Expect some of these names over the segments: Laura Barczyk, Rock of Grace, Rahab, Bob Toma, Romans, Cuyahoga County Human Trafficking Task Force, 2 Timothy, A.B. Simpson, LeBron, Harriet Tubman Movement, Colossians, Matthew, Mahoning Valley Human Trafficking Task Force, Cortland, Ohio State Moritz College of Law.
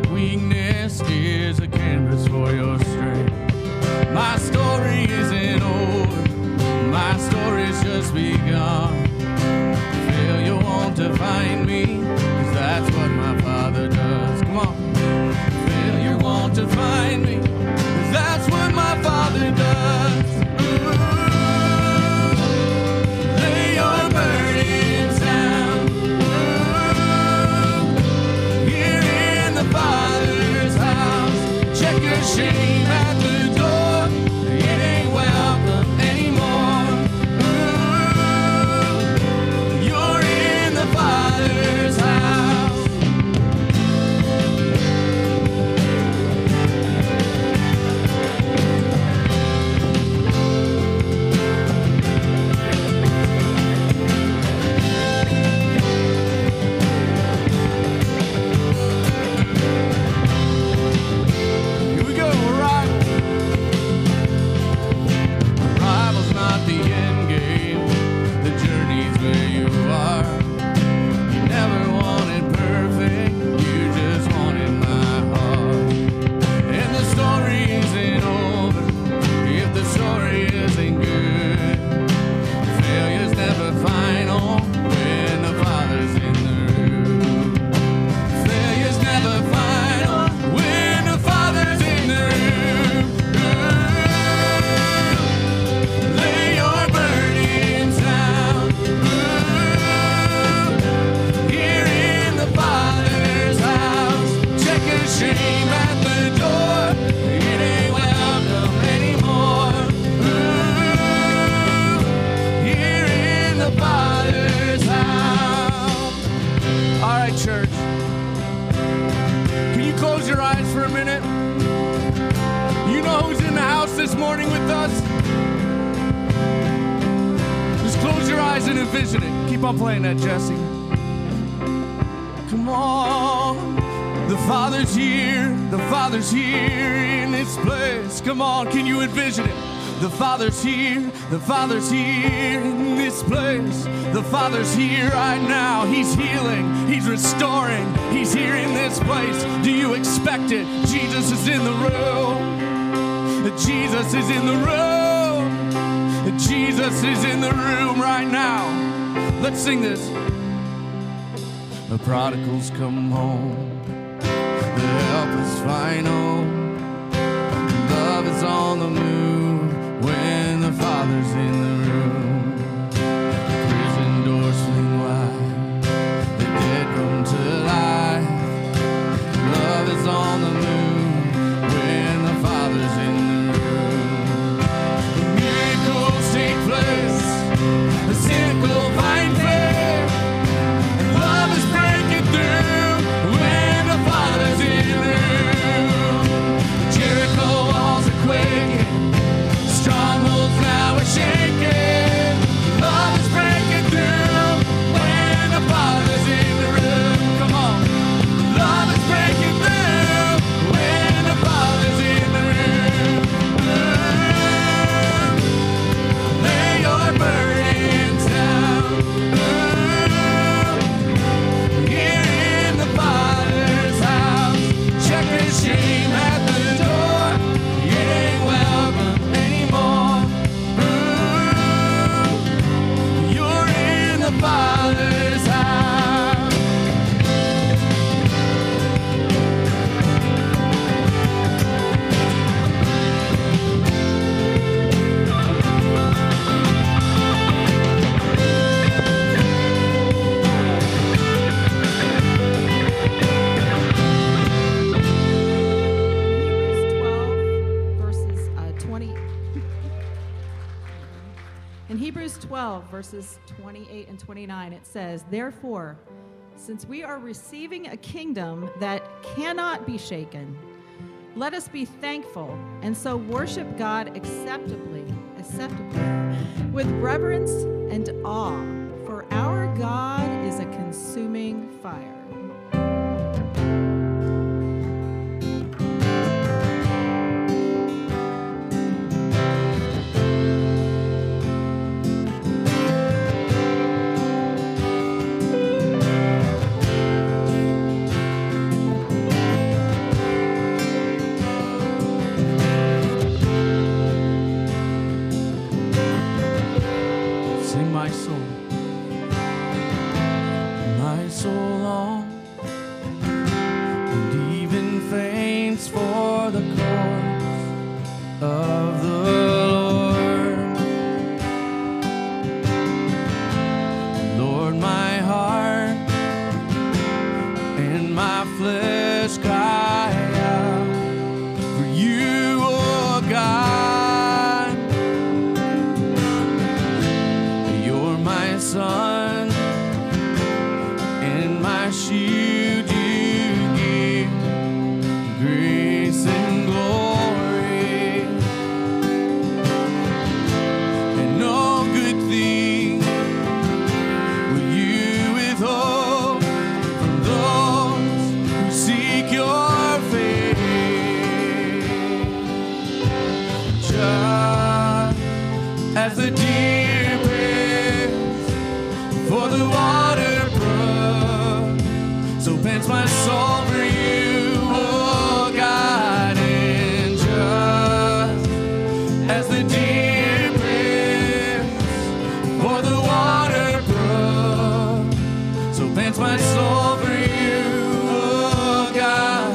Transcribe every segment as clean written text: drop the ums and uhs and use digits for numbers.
like weakness is a canvas for your strength. My story isn't over, my story's just begun. Failure won't define me, cause that's what my Father does. Come on. Failure won't define me, cause that's what my Father does. Shame at the door, it ain't welcome anymore. Ooh, you're in the Father's house. The Father's here in this place. The Father's here right now. He's healing, he's restoring, he's here in this place. Do you expect it? Jesus is in the room. Jesus is in the room. Jesus is in the room right now. Let's sing this. The prodigals come home. The help is final. Love is on the move when the Father's in the room. The prison doors swing wide, the dead come to life. Love is on the move when the Father's in the room. The miracles take place, a cynical vine fair, and love is breaking through when the Father's in the room. Jericho walls are quaking, strongholds now are shaking. Love is breaking through when the Father's in the room. Come on. Love is breaking through when the Father's in the room. Lay your burdens down. Here in the Father's house, check your shame at the door. It ain't welcome anymore. Ooh, you're in the Father's house. Hebrews 12, verses 20. In Hebrews 12, verses 28 and 29, it says, "Therefore, since we are receiving a kingdom that cannot be shaken, let us be thankful and so worship God acceptably, with reverence and awe, for our God is a consuming fire." sun, and my shield you give, grace and glory, and no good thing will you withhold from those who seek your face. Just as the deer my soul for you, oh God, and just as the deer pants for the water brook, so pants my soul for you, oh God.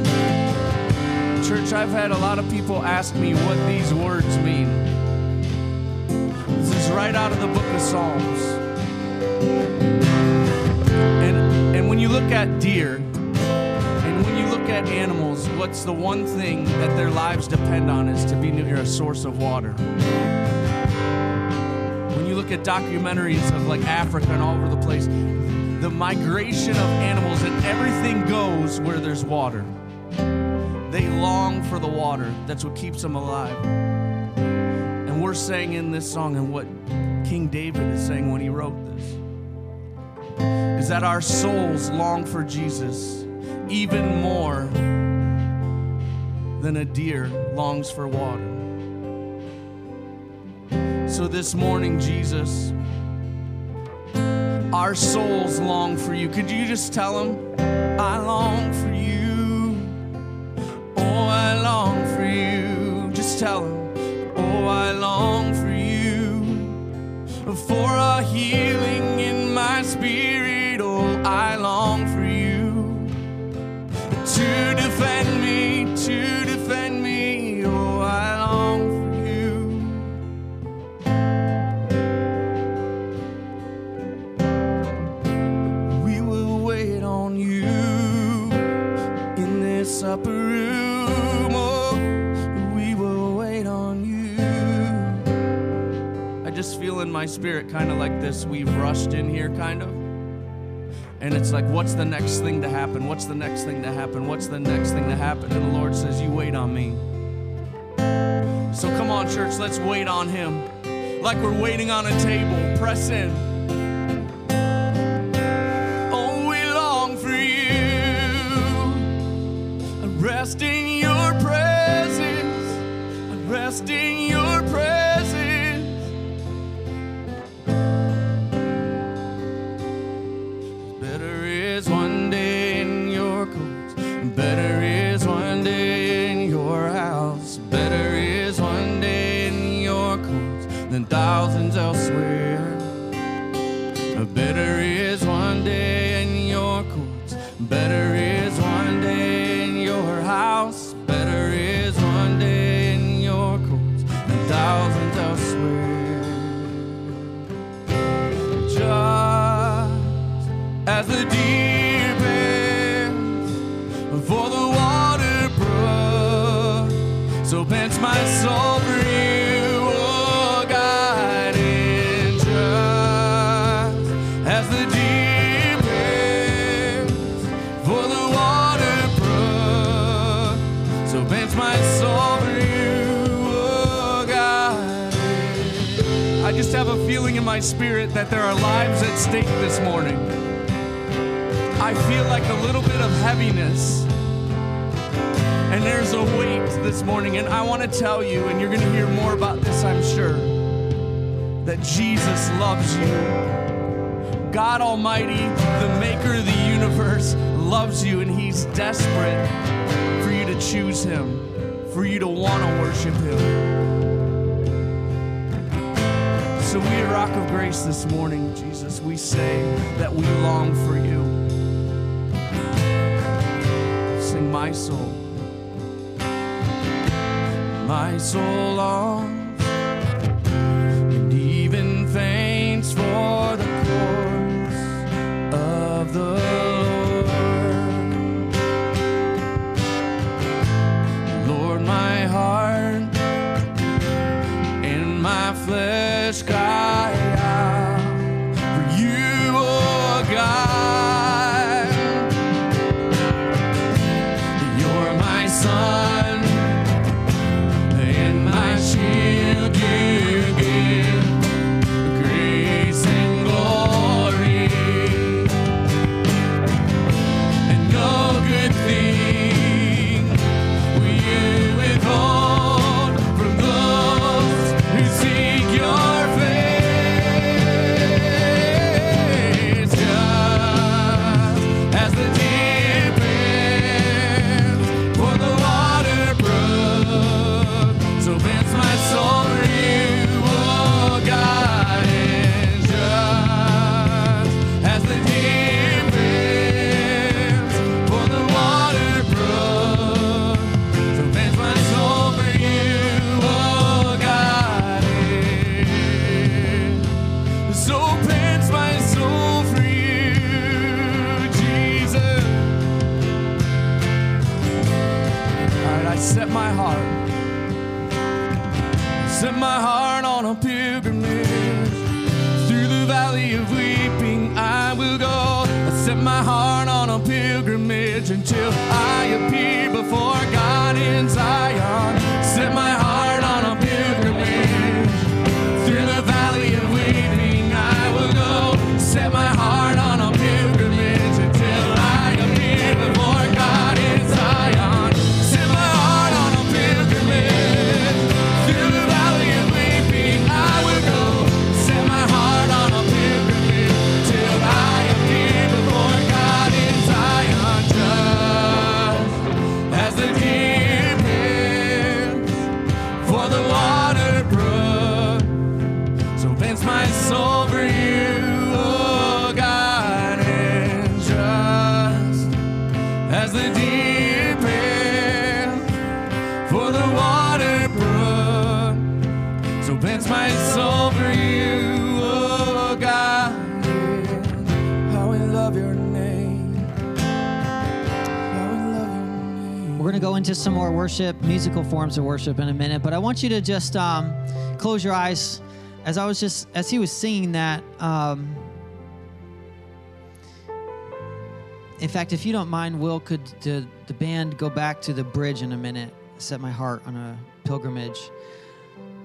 Oh. Church, I've had a lot of people ask me what these words mean. This is right out of the book of Psalms. And when you look at deer, and when you look at animals, what's the one thing that their lives depend on is to be near a source of water. When you look at documentaries of like Africa and all over the place, the migration of animals and everything goes where there's water. They long for the water. That's what keeps them alive. And we're saying in this song, and what King David is saying when he wrote this, is that our souls long for Jesus even more than a deer longs for water. So this morning, Jesus, our souls long for you. Could you just tell them, I long for you, oh, I long for you. Just tell them, oh, I long for you, for a healing in my spirit. I long for you to defend me, oh, I long for you. We will wait on you in this upper room, oh, we will wait on you. I just feel in my spirit kind of like this, we've rushed in here kind of. And it's like, what's the next thing to happen? What's the next thing to happen? What's the next thing to happen? And the Lord says, you wait on me. So come on, church, let's wait on him. Like we're waiting on a table, press in. Oh, we long for you. I rest in your presence. I rest in your presence. Better is one day in your house, better is one day in your courts than thousands elsewhere. Better is one day in your courts, better is one day in your house, better is one day in your courts than thousands elsewhere. Just as the deer for the water brook, so pants my soul for you, oh God, and just as the deer pants for the water brook, so pants my soul for you, oh God. I just have a feeling in my spirit that there are lives at stake this morning. I feel like a little bit of heaviness. And there's a weight this morning, and I want to tell you, and you're going to hear more about this, I'm sure, that Jesus loves you. God Almighty, the maker of the universe, loves you, and he's desperate for you to choose him, for you to want to worship him. So we at Rock of Grace this morning, Jesus, we say that we long for you. Sing my soul. My soul longs and even faints for the courts of the Lord. Lord, my heart and my flesh cry out for you, oh God. You're my sun and my shield. You give grace and glory, and no good thing will you withhold from those who seek your face. Just as the deep is for the water brook, so vents my soul for you, oh God. And just as the deep is for the water brook, so vents my soul for you, oh God. And so pants my soul for you, Jesus. Alright, I set my heart. Set my heart on a pilgrimage. Through the valley of weeping I will go. I set my heart on a pilgrimage until I appear before God in Zion. Set my heart on a pilgrimage. Through the valley of weeping I will go. Set my heart on a pilgrimage until I appear before God in Zion. Set my heart on a pilgrimage. Through the valley of weeping I will go. Set my heart on a pilgrimage till I appear before God in Zion. Just as the deer pants for the water brook, so vents my soul for you, oh God. And just as the deer pants for the water brook, so vents my soul for you, oh God. How we love your name. How we love your name. We're going to go into some more worship, musical forms of worship in a minute, but I want you to just close your eyes. As he was singing that, in fact, if you don't mind, Will, could the band go back to the bridge in a minute? Set my heart on a pilgrimage.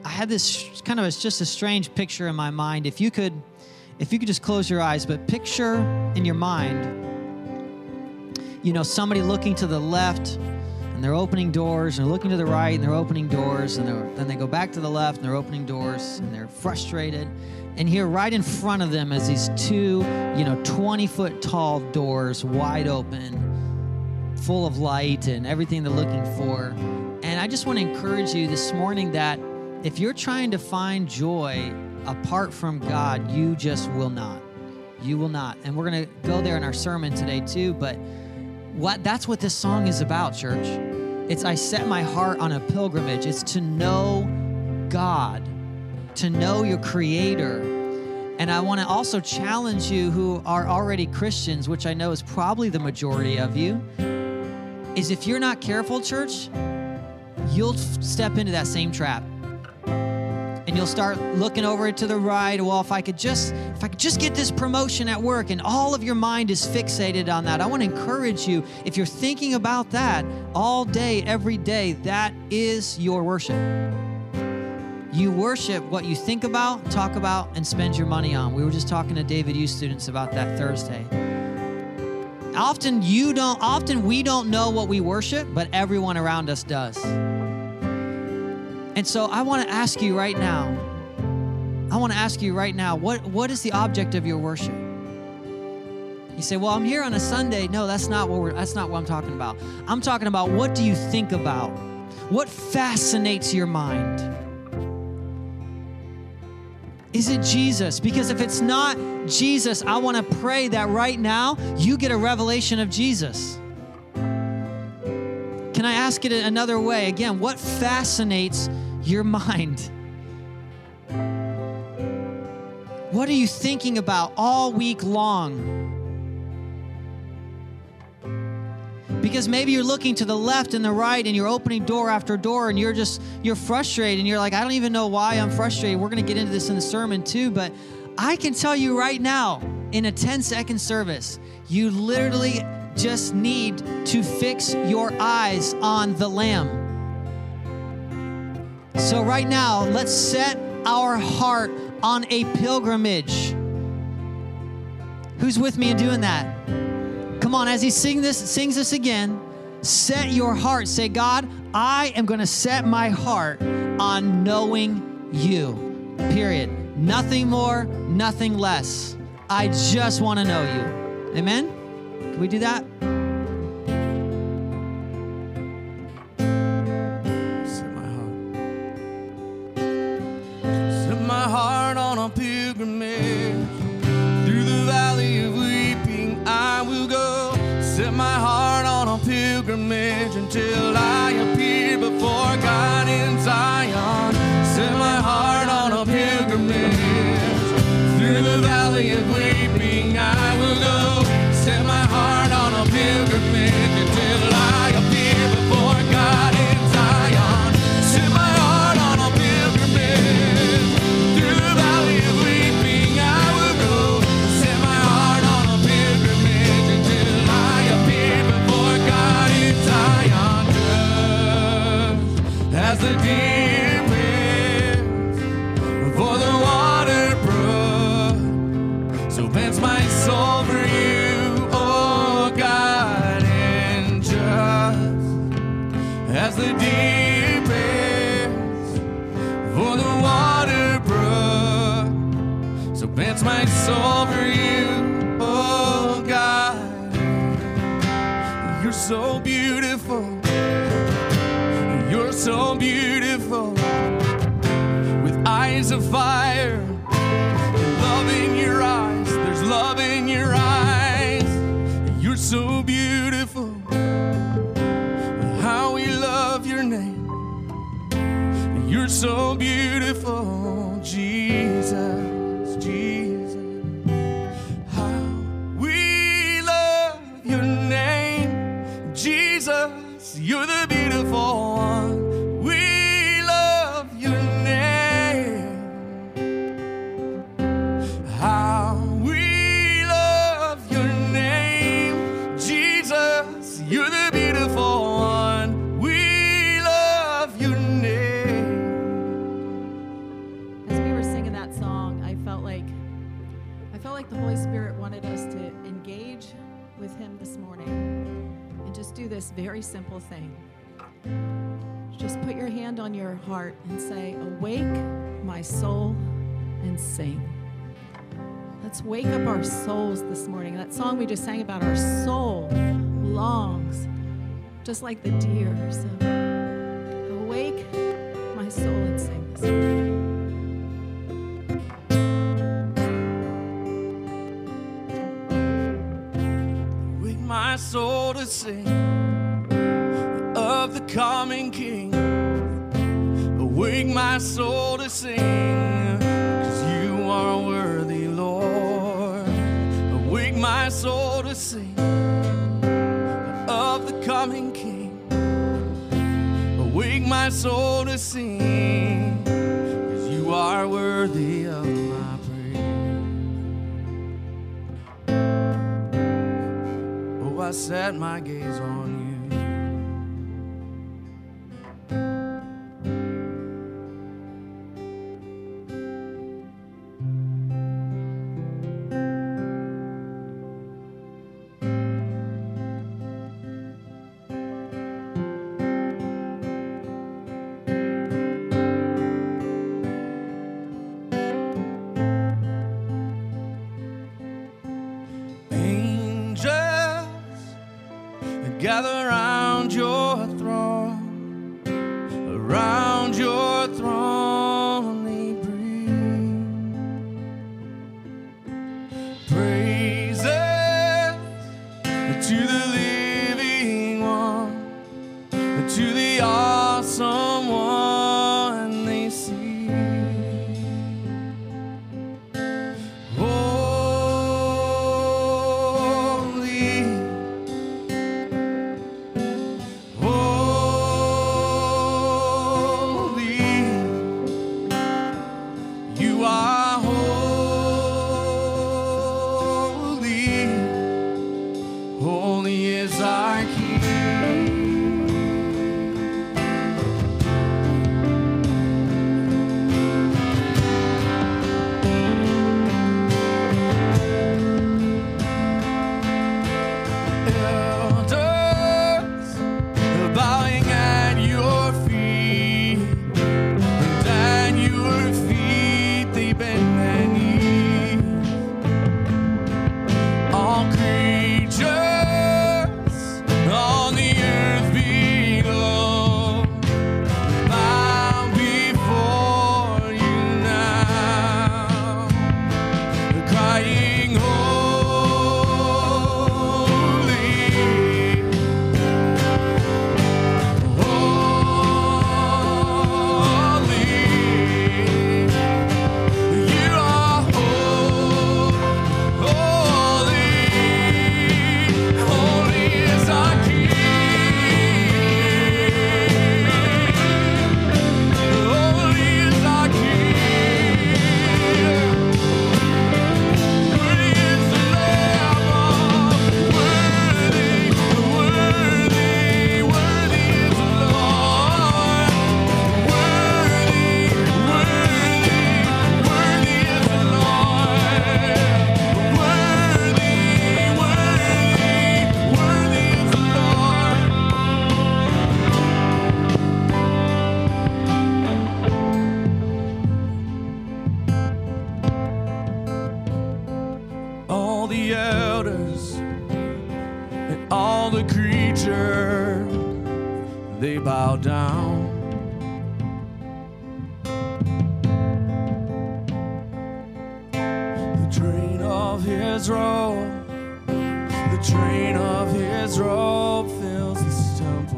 I had this kind of, it's just a strange picture in my mind. If you could just close your eyes, but picture in your mind, somebody looking to the left and they're opening doors, and they're looking to the right and they're opening doors, and then they go back to the left and they're opening doors, and they're frustrated. And here, right in front of them, is these two, 20-foot tall doors, wide open, full of light and everything they're looking for. And I just want to encourage you this morning that if you're trying to find joy apart from God, you just will not. You will not. And we're going to go there in our sermon today too, but that's what this song is about, church. It's I set my heart on a pilgrimage. It's to know God, to know your Creator. And I want to also challenge you who are already Christians, which I know is probably the majority of you, is if you're not careful, church, you'll step into that same trap. And you'll start looking over to the right. Well, if I could just get this promotion at work, and all of your mind is fixated on that. I want to encourage you, if you're thinking about that all day, every day, that is your worship. You worship what you think about, talk about, and spend your money on. We were just talking to David U students about that Thursday. Often we don't know what we worship, but everyone around us does. And so I want to ask you right now, what is the object of your worship? You say, well, I'm here on a Sunday. No, that's not what I'm talking about. I'm talking about, what do you think about? What fascinates your mind? Is it Jesus? Because if it's not Jesus, I want to pray that right now you get a revelation of Jesus. Can I ask it another way? Again, what fascinates your mind? What are you thinking about all week long? Because because maybe you're looking to the left and the right and you're opening door after door and you're frustrated and you're like, I don't even know why I'm frustrated. We're going to get into this in the sermon too, but I can tell you right now, in a 10-second service, you literally just need to fix your eyes on the Lamb. So right now, let's set our heart on a pilgrimage. Who's with me in doing that? Come on, as he sings this again, set your heart. Say, God, I am going to set my heart on knowing you, period. Nothing more, nothing less. I just want to know you. Amen? Can we do that? Set my heart on a pilgrimage. Through the valley of weeping I will go. Set my heart on a pilgrimage until I appear before God in Zion. Set my heart on a pilgrimage. Through the valley of weeping I will go. Set my heart on a pilgrimage until I appear before God in Zion. Set my heart on a pilgrimage. Through the valley of weeping I will go. Set my heart on a pilgrimage until I appear before God in Zion. Just as the deer pants before the water brook, so pants my soul for you. As the deep bends for the water brook, so bends my soul for you, oh God. You're so beautiful. You're so beautiful. With eyes of fire, love in your eyes. There's love in your eyes. You're so beautiful. How we love your name. You're so beautiful, Jesus, Jesus. How we love your name, Jesus. You're the beautiful one. We love your name. How we love your name, Jesus. You're the beautiful one. The Holy Spirit wanted us to engage with him this morning and just do this very simple thing. Just put your hand on your heart and say, awake my soul and sing. Let's wake up our souls this morning. That song we just sang about our soul longs, just like the deer. So awake my soul and sing this morning. My soul to sing of the coming King. Awake my soul to sing, cause you are worthy, Lord. Awake my soul to sing of the coming King. Awake my soul to sing, cause you are worthy of my praise. I set my gaze on the elders and all the creatures, they bow down. The train of his robe, the train of his robe fills this temple.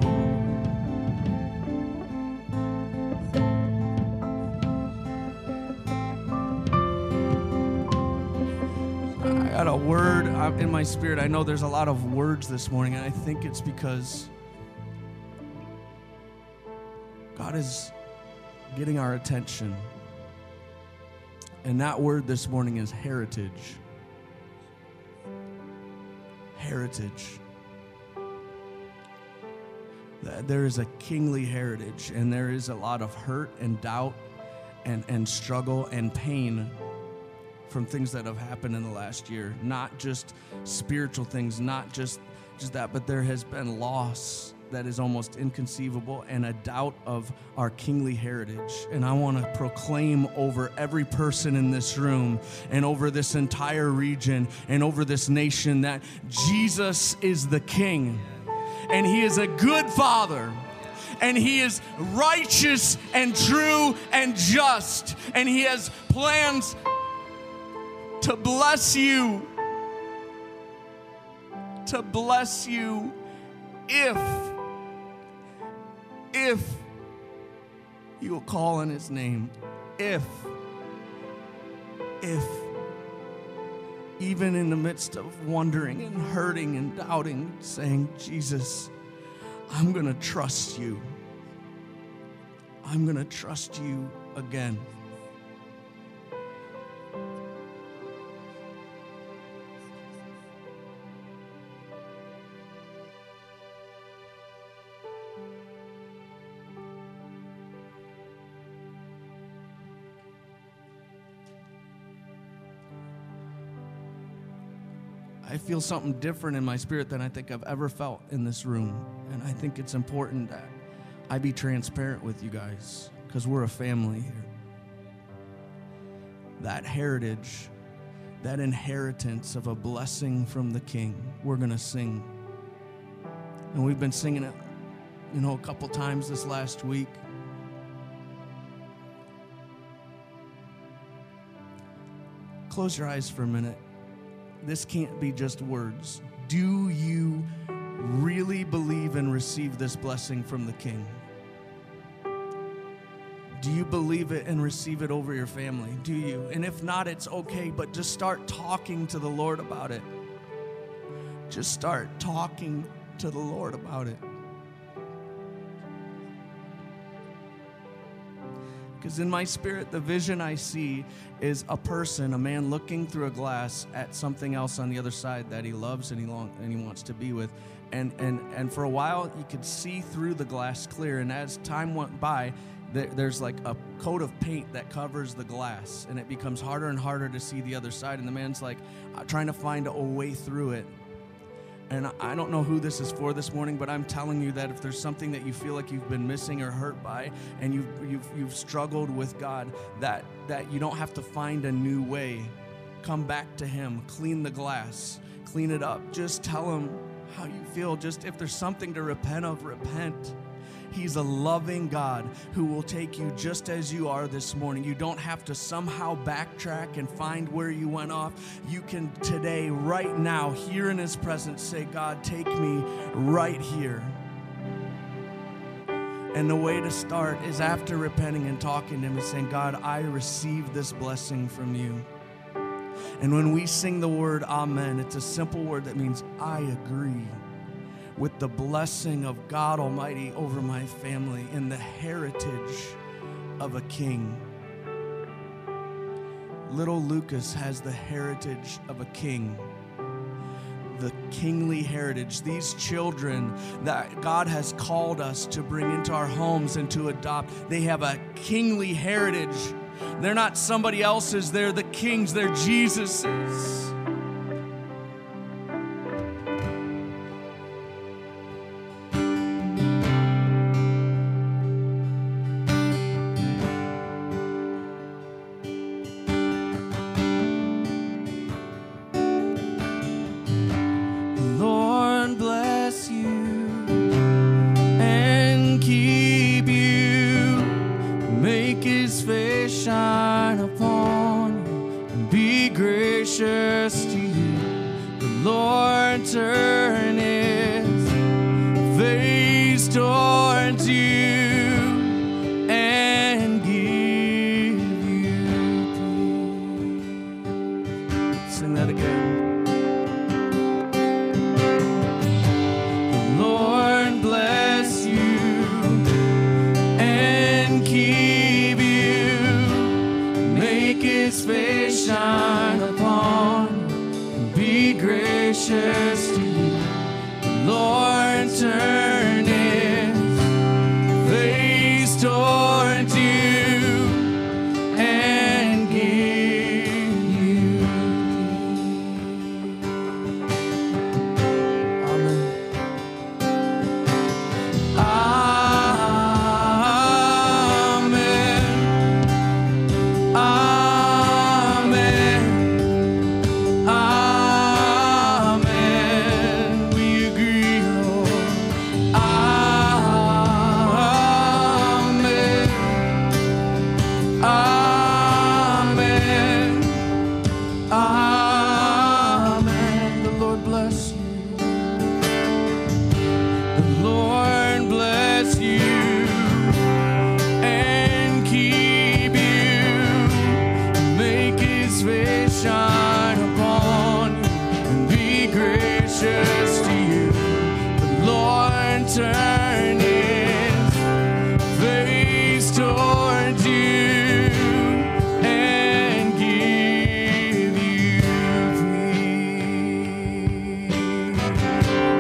I got a word in my spirit. I know there's a lot of words this morning, and I think it's because God is getting our attention. And that word this morning is heritage. Heritage. There is a kingly heritage, and there is a lot of hurt and doubt and struggle and pain from things that have happened in the last year. Not just spiritual things, not just that, but there has been loss that is almost inconceivable, and a doubt of our kingly heritage. And I want to proclaim over every person in this room and over this entire region and over this nation that Jesus is the King, and He is a good Father, and He is righteous and true and just, and He has plans to bless you, if you will call on His name, if even in the midst of wondering and hurting and doubting, saying, Jesus, I'm going to trust you. I'm going to trust you again. I feel something different in my spirit than I think I've ever felt in this room. And I think it's important that I be transparent with you guys, because we're a family here. That heritage, that inheritance of a blessing from the King, we're going to sing. And we've been singing it, a couple times this last week. Close your eyes for a minute. This can't be just words. Do you really believe and receive this blessing from the King? Do you believe it and receive it over your family? Do you? And if not, it's okay, but just start talking to the Lord about it. Just start talking to the Lord about it. Because in my spirit, the vision I see is a man looking through a glass at something else on the other side that he loves and he wants to be with. And for a while, you could see through the glass clear. And as time went by, there's like a coat of paint that covers the glass. And it becomes harder and harder to see the other side. And the man's like trying to find a way through it. And I don't know who this is for this morning, but I'm telling you that if there's something that you feel like you've been missing or hurt by, and you've struggled with God, that you don't have to find a new way. Come back to Him. Clean the glass. Clean it up. Just tell Him how you feel. Just if there's something to repent of, repent. He's a loving God who will take you just as you are this morning. You don't have to somehow backtrack and find where you went off. You can today, right now, here in His presence, say, God, take me right here. And the way to start is after repenting and talking to Him and saying, God, I receive this blessing from you. And when we sing the word amen, it's a simple word that means I agree with the blessing of God Almighty over my family and the heritage of a King. Little Lucas has the heritage of a king, the kingly heritage. These children that God has called us to bring into our homes and to adopt, they have a kingly heritage. They're not somebody else's, they're the King's, they're Jesus's. precious to you. The Lord turn his face towards you and give you peace. Sing that again. The Lord bless you and keep you. Make his face shine upon you. Gracious to you, the Lord turn his face towards you and give you peace. Amen. Amen. Amen.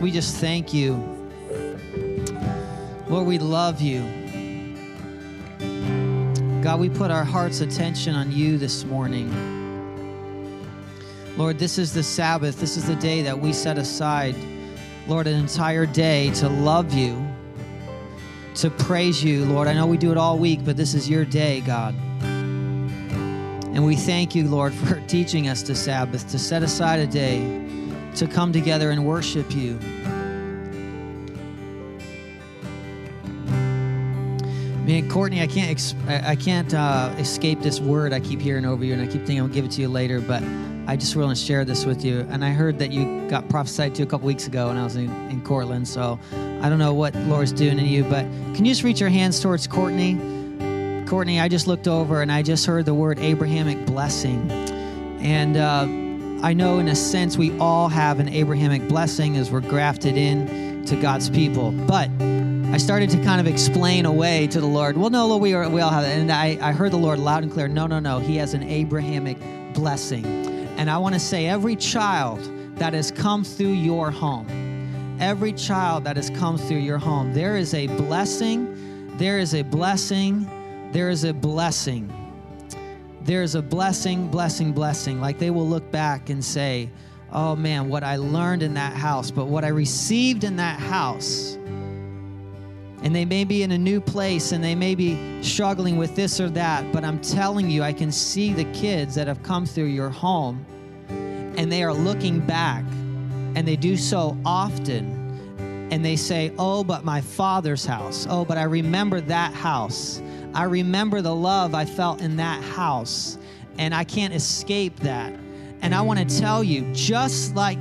We just thank you. Lord, we love you. God, we put our heart's attention on you this morning. Lord, this is the Sabbath. This is the day that we set aside, Lord, an entire day to love you, to praise you, Lord. I know we do it all week, but this is your day, God. And we thank you, Lord, for teaching us the Sabbath, to set aside a day to come together and worship you. Man, Courtney, I can't escape this word I keep hearing over you, and I keep thinking I'll give it to you later, but I just want to share this with you. And I heard that you got prophesied to a couple weeks ago when I was in Cortland. So I don't know what Laura's doing in you, but can you just reach your hands towards Courtney? Courtney, I just looked over and I just heard the word Abrahamic blessing. And I know in a sense we all have an Abrahamic blessing as we're grafted in to God's people. But I started to kind of explain away to the Lord, well, no, we all have that. And I heard the Lord loud and clear, no, he has an Abrahamic blessing. And I want to say every child that has come through your home, there is a blessing, there is a blessing. Like they will look back and say, oh man, what I learned in that house, but what I received in that house. And they may be in a new place and they may be struggling with this or that, but I'm telling you, I can see the kids that have come through your home and they are looking back, and they do so often, and they say, oh, but my father's house. Oh, but I remember that house. I remember the love I felt in that house, and I can't escape that. And I want to tell you, just like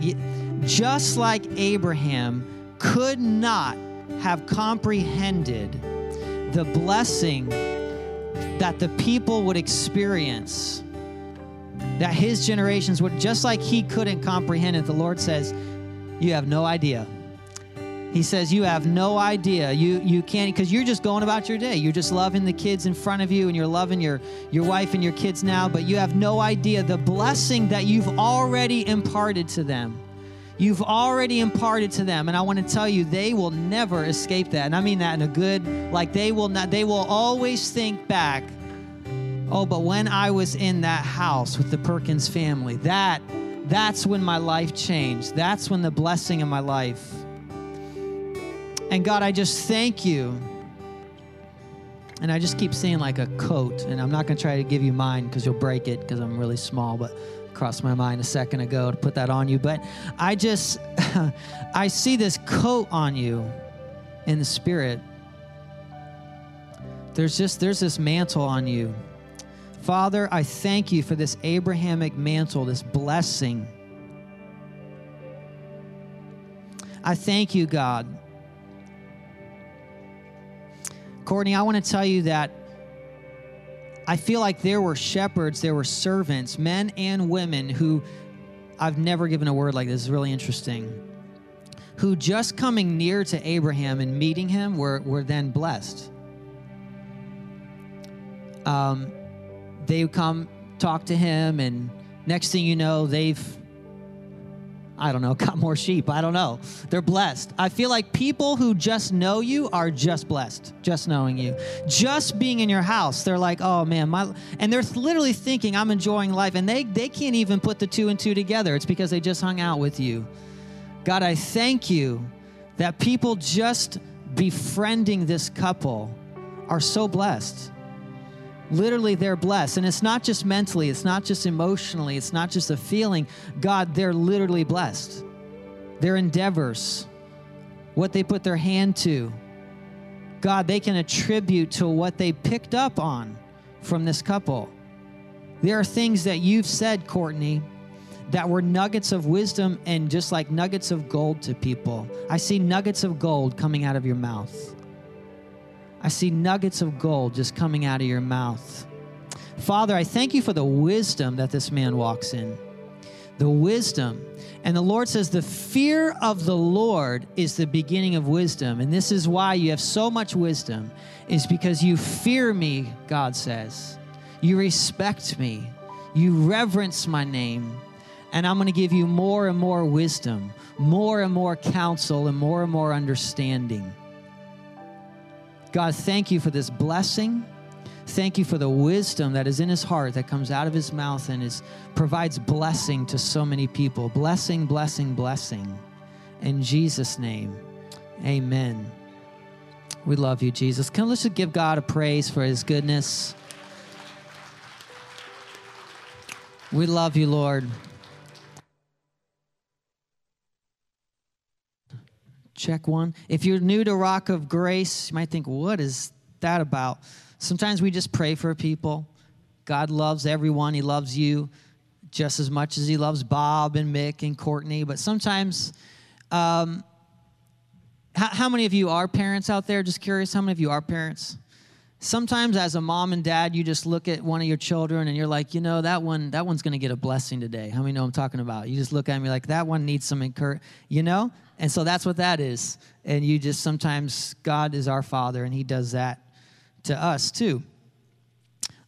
Abraham could not have comprehended the blessing that the people would experience, that his generations would, just like he couldn't comprehend it, the Lord says, you have no idea. He says, you have no idea. You can't, because you're just going about your day. You're just loving the kids in front of you, and you're loving your wife and your kids now, but you have no idea the blessing that you've already imparted to them. And I want to tell you, they will never escape that. And I mean that in a good, like they will always think back, oh, but when I was in that house with the Perkins family, that's when my life changed. That's when the blessing in my life. And God, I just thank you. And I just keep seeing like a coat, and I'm not going to try to give you mine because you'll break it because I'm really small, but crossed my mind a second ago to put that on you, but I just, I see this coat on you in the spirit. There's this mantle on you. Father, I thank you for this Abrahamic mantle, this blessing. I thank you, God. Courtney, I want to tell you that I feel like there were shepherds, there were servants, men and women who, I've never given a word like this, it's really interesting, who just coming near to Abraham and meeting him were then blessed. They come talk to him, and next thing you know, they've, I don't know, got more sheep. I don't know. They're blessed. I feel like people who just know you are just blessed, just knowing you. Just being in your house, they're like, oh, man, and they're literally thinking, I'm enjoying life, and they can't even put the two and two together. It's because they just hung out with you. God, I thank you that people just befriending this couple are so blessed. Literally, they're blessed. And it's not just mentally. It's not just emotionally. It's not just a feeling. God, they're literally blessed. Their endeavors, what they put their hand to. God, they can attribute to what they picked up on from this couple. There are things that you've said, Courtney, that were nuggets of wisdom and just like nuggets of gold to people. I see nuggets of gold coming out of your mouth. I see nuggets of gold just coming out of your mouth. Father, I thank you for the wisdom that this man walks in. The wisdom. And the Lord says, the fear of the Lord is the beginning of wisdom. And this is why you have so much wisdom, is because you fear me, God says. You respect me. You reverence my name. And I'm going to give you more and more wisdom, more and more counsel, and more understanding. God, thank you for this blessing. Thank you for the wisdom that is in his heart, that comes out of his mouth and provides blessing to so many people. Blessing, blessing, blessing. In Jesus' name, amen. We love you, Jesus. Come, let's just give God a praise for his goodness. We love you, Lord. Check one. If you're new to Rock of Grace, you might think, what is that about? Sometimes we just pray for people. God loves everyone. He loves you. just as much as he loves Bob and Mick and Courtney. But sometimes, how many of you are parents out there? Just curious, how many of you are parents? Sometimes as a mom and dad, you just look at one of your children and you're like, you know, that one's going to get a blessing today. How many know I'm talking about? You just look at him, you're like, that one needs some encouragement, you know? And so that's what that is. And you just sometimes, God is our Father, and he does that to us too.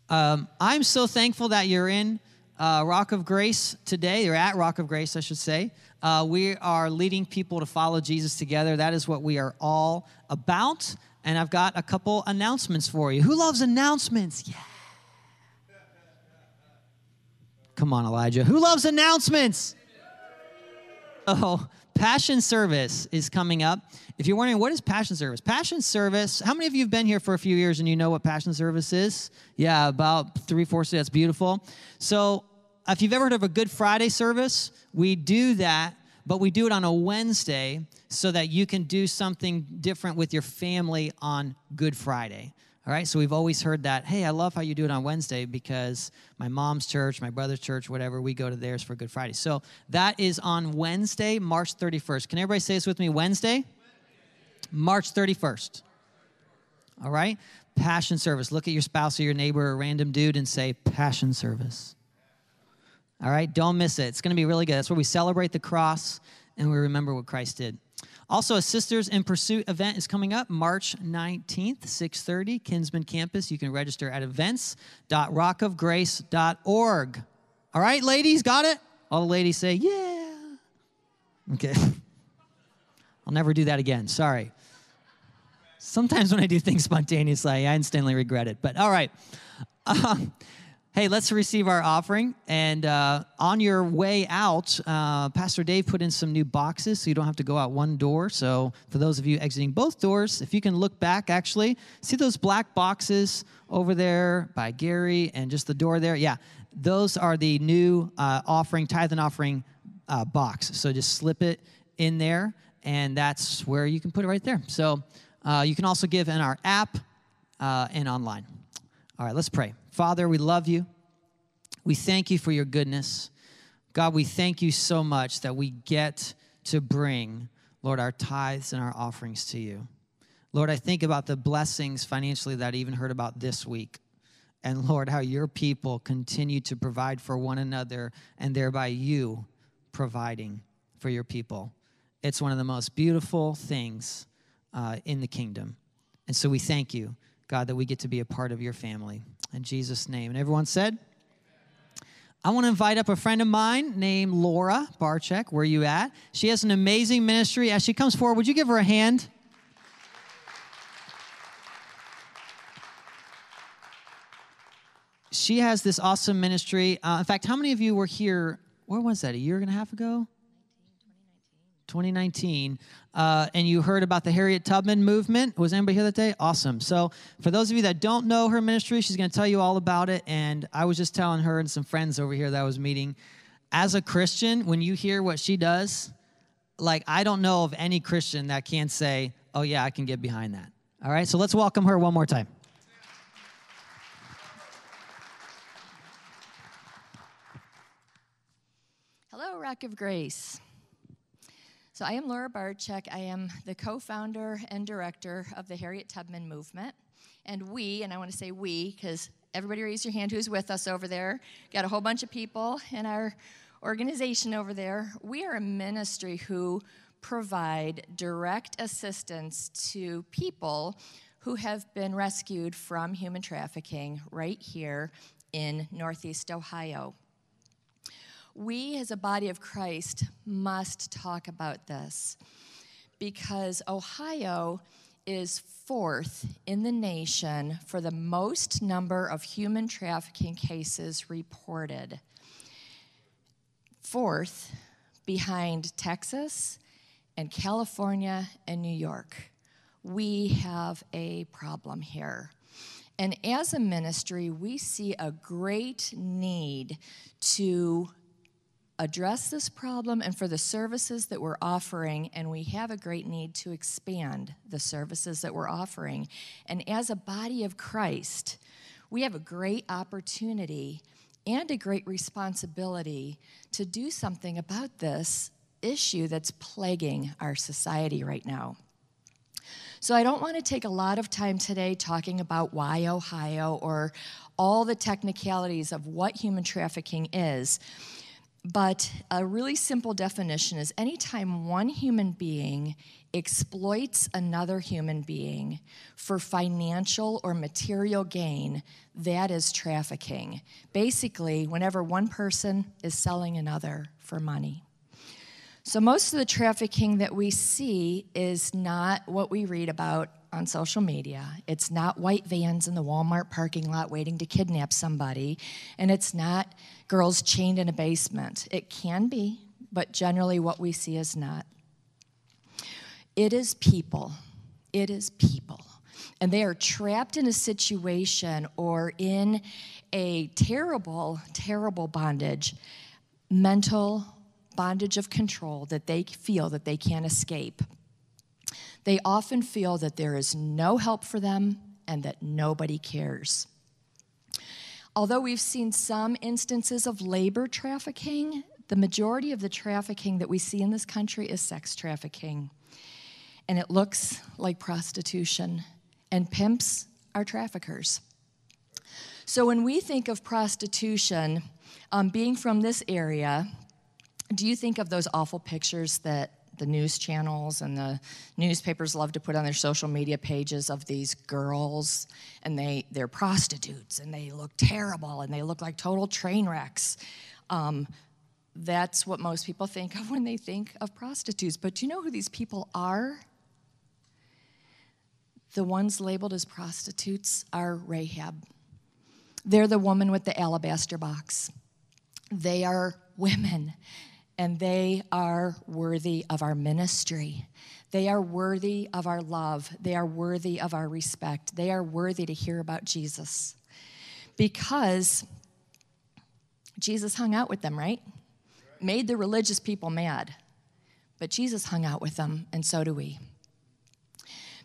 I'm so thankful that you're in Rock of Grace today. You're at Rock of Grace, I should say. We are leading people to follow Jesus together. That is what we are all about. And I've got a couple announcements for you. Who loves announcements? Yeah. Come on, Elijah. Who loves announcements? Oh, Passion Service is coming up. If you're wondering, what is Passion Service? Passion Service, how many of you have been here for a few years and you know what Passion Service is? Yeah, about 3/4 of that's beautiful. So if you've ever heard of a Good Friday service, we do that, but we do it on a Wednesday so that you can do something different with your family on Good Friday. All right, so we've always heard that, hey, I love how you do it on Wednesday because my mom's church, my brother's church, whatever, we go to theirs for Good Friday. So that is on Wednesday, March 31st. Can everybody say this with me? Wednesday, March 31st. All right, Passion Service. Look at your spouse or your neighbor or random dude and say, Passion Service. All right, don't miss it. It's going to be really good. That's where we celebrate the cross and we remember what Christ did. Also, a Sisters in Pursuit event is coming up March 19th, 6:30, Kinsman Campus. You can register at events.rockofgrace.org. All right, ladies, got it? All the ladies say, yeah. Okay. I'll never do that again. Sorry. Sometimes when I do things spontaneously, I instantly regret it. But all right. Hey, let's receive our offering, and on your way out, Pastor Dave put in some new boxes, so you don't have to go out one door. So for those of you exiting both doors, if you can look back, actually, see those black boxes over there by Gary and just the door there? Yeah, those are the new offering, tithe and offering box. So just slip it in there, and that's where you can put it right there. So you can also give in our app and online. All right, let's pray. Father, we love you. We thank you for your goodness. God, we thank you so much that we get to bring, Lord, our tithes and our offerings to you. Lord, I think about the blessings financially that I even heard about this week. And Lord, how your people continue to provide for one another and thereby you providing for your people. It's one of the most beautiful things in the kingdom. And so we thank you, God, that we get to be a part of your family. In Jesus' name. And everyone said, I want to invite up a friend of mine named Laura Barczyk. Where are you at? She has an amazing ministry. As she comes forward, would you give her a hand? She has this awesome ministry. In fact, how many of you were here, where was that, a year and a half ago? 2019, and you heard about the Harriet Tubman Movement. Was anybody here that day? Awesome. So for those of you that don't know her ministry, she's going to tell you all about it. And I was just telling her and some friends over here that I was meeting, as a Christian, when you hear what she does, like, I don't know of any Christian that can say, oh, yeah, I can get behind that. All right, so let's welcome her one more time. Hello, Rock of Grace. So I am Laura Barczyk. I am the co-founder and director of the Harriet Tubman Movement. And we, and I want to say we, because everybody raise your hand who's with us over there. Got a whole bunch of people in our organization over there. We are a ministry who provide direct assistance to people who have been rescued from human trafficking right here in Northeast Ohio. We, as a body of Christ, must talk about this because Ohio is 4th in the nation for the most number of human trafficking cases reported. 4th behind Texas and California and New York. We have a problem here. And as a ministry, we see a great need to address this problem and for the services that we're offering, and we have a great need to expand the services that we're offering. And as a body of Christ, we have a great opportunity and a great responsibility to do something about this issue that's plaguing our society right now. So I don't want to take a lot of time today talking about why Ohio or all the technicalities of what human trafficking is, but a really simple definition is anytime one human being exploits another human being for financial or material gain, that is trafficking. Basically, whenever one person is selling another for money. So most of the trafficking that we see is not what we read about on social media. It's not white vans in the Walmart parking lot waiting to kidnap somebody, and it's not girls chained in a basement. It can be, but generally what we see is not. It is people. It is people. And they are trapped in a situation or in a terrible, terrible bondage, mental bondage of control that they feel that they can't escape. They often feel that there is no help for them and that nobody cares. Although we've seen some instances of labor trafficking, the majority of the trafficking that we see in this country is sex trafficking. And it looks like prostitution. And pimps are traffickers. So when we think of prostitution, being from this area, do you think of those awful pictures that the news channels and the newspapers love to put on their social media pages of these girls, and they're prostitutes, and they look terrible, and they look like total train wrecks? That's what most people think of when they think of prostitutes. But do you know who these people are? The ones labeled as prostitutes are Rahab. They're the woman with the alabaster box. They are women. And they are worthy of our ministry. They are worthy of our love. They are worthy of our respect. They are worthy to hear about Jesus. Because Jesus hung out with them, right? Made the religious people mad. But Jesus hung out with them, and so do we.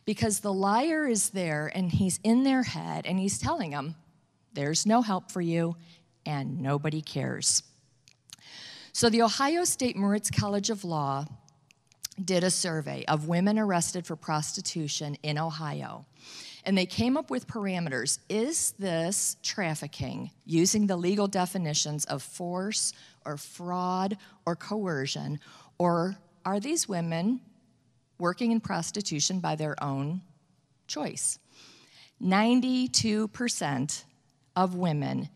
Because the liar is there, and he's in their head, and he's telling them, there's no help for you, and nobody cares. So the Ohio State Moritz College of Law did a survey of women arrested for prostitution in Ohio. And they came up with parameters. Is this trafficking, using the legal definitions of force or fraud or coercion, or are these women working in prostitution by their own choice? 92% of women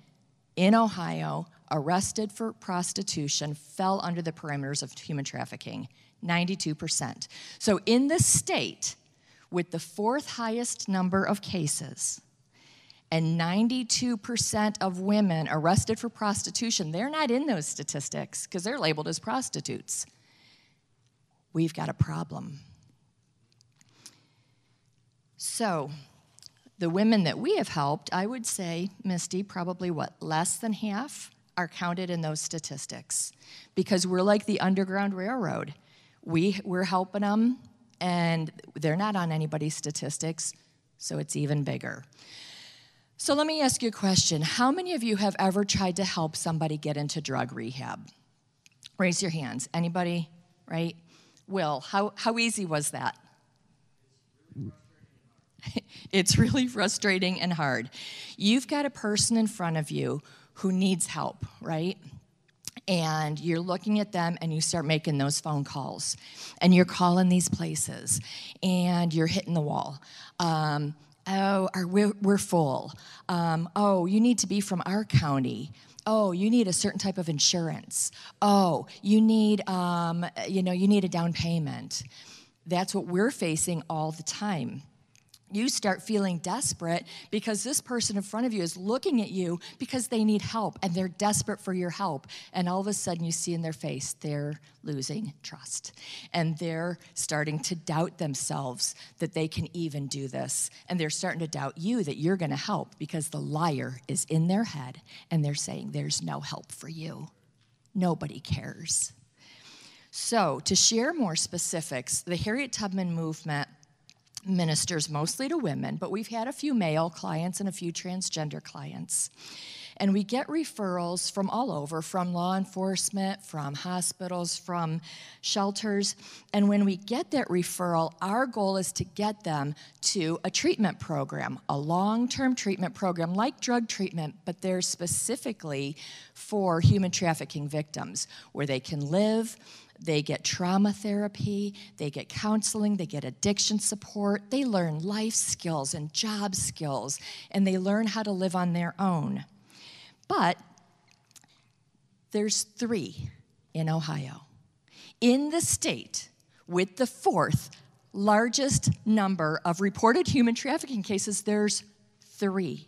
in Ohio arrested for prostitution fell under the parameters of human trafficking, 92%. So in the state, with the fourth highest number of cases, and 92% of women arrested for prostitution, they're not in those statistics because they're labeled as prostitutes. We've got a problem. So the women that we have helped, I would say, Misty, probably what, less than half are counted in those statistics, because we're like the Underground Railroad. We're helping them, and they're not on anybody's statistics, so it's even bigger. So let me ask you a question. How many of you have ever tried to help somebody get into drug rehab? Raise your hands. Anybody? Right? Will, how easy was that? It's really frustrating and hard. You've got a person in front of you who needs help, right? And you're looking at them and you start making those phone calls. And you're calling these places. And you're hitting the wall. We're full. You need to be from our county. Oh, you need a certain type of insurance. Oh, you need, you need a down payment. That's what we're facing all the time. You start feeling desperate because this person in front of you is looking at you because they need help and they're desperate for your help. And all of a sudden you see in their face, they're losing trust. And they're starting to doubt themselves that they can even do this. And they're starting to doubt you that you're going to help because the liar is in their head and they're saying there's no help for you. Nobody cares. So to share more specifics, the Harriet Tubman Movement ministers mostly to women, but we've had a few male clients and a few transgender clients. And we get referrals from all over, from law enforcement, from hospitals, from shelters. And when we get that referral, our goal is to get them to a treatment program, a long-term treatment program like drug treatment, but they're specifically for human trafficking victims, where they can live, they get trauma therapy, they get counseling, they get addiction support, they learn life skills and job skills, and they learn how to live on their own. But there's 3 in Ohio, in the state with the 4th largest number of reported human trafficking cases. There's 3.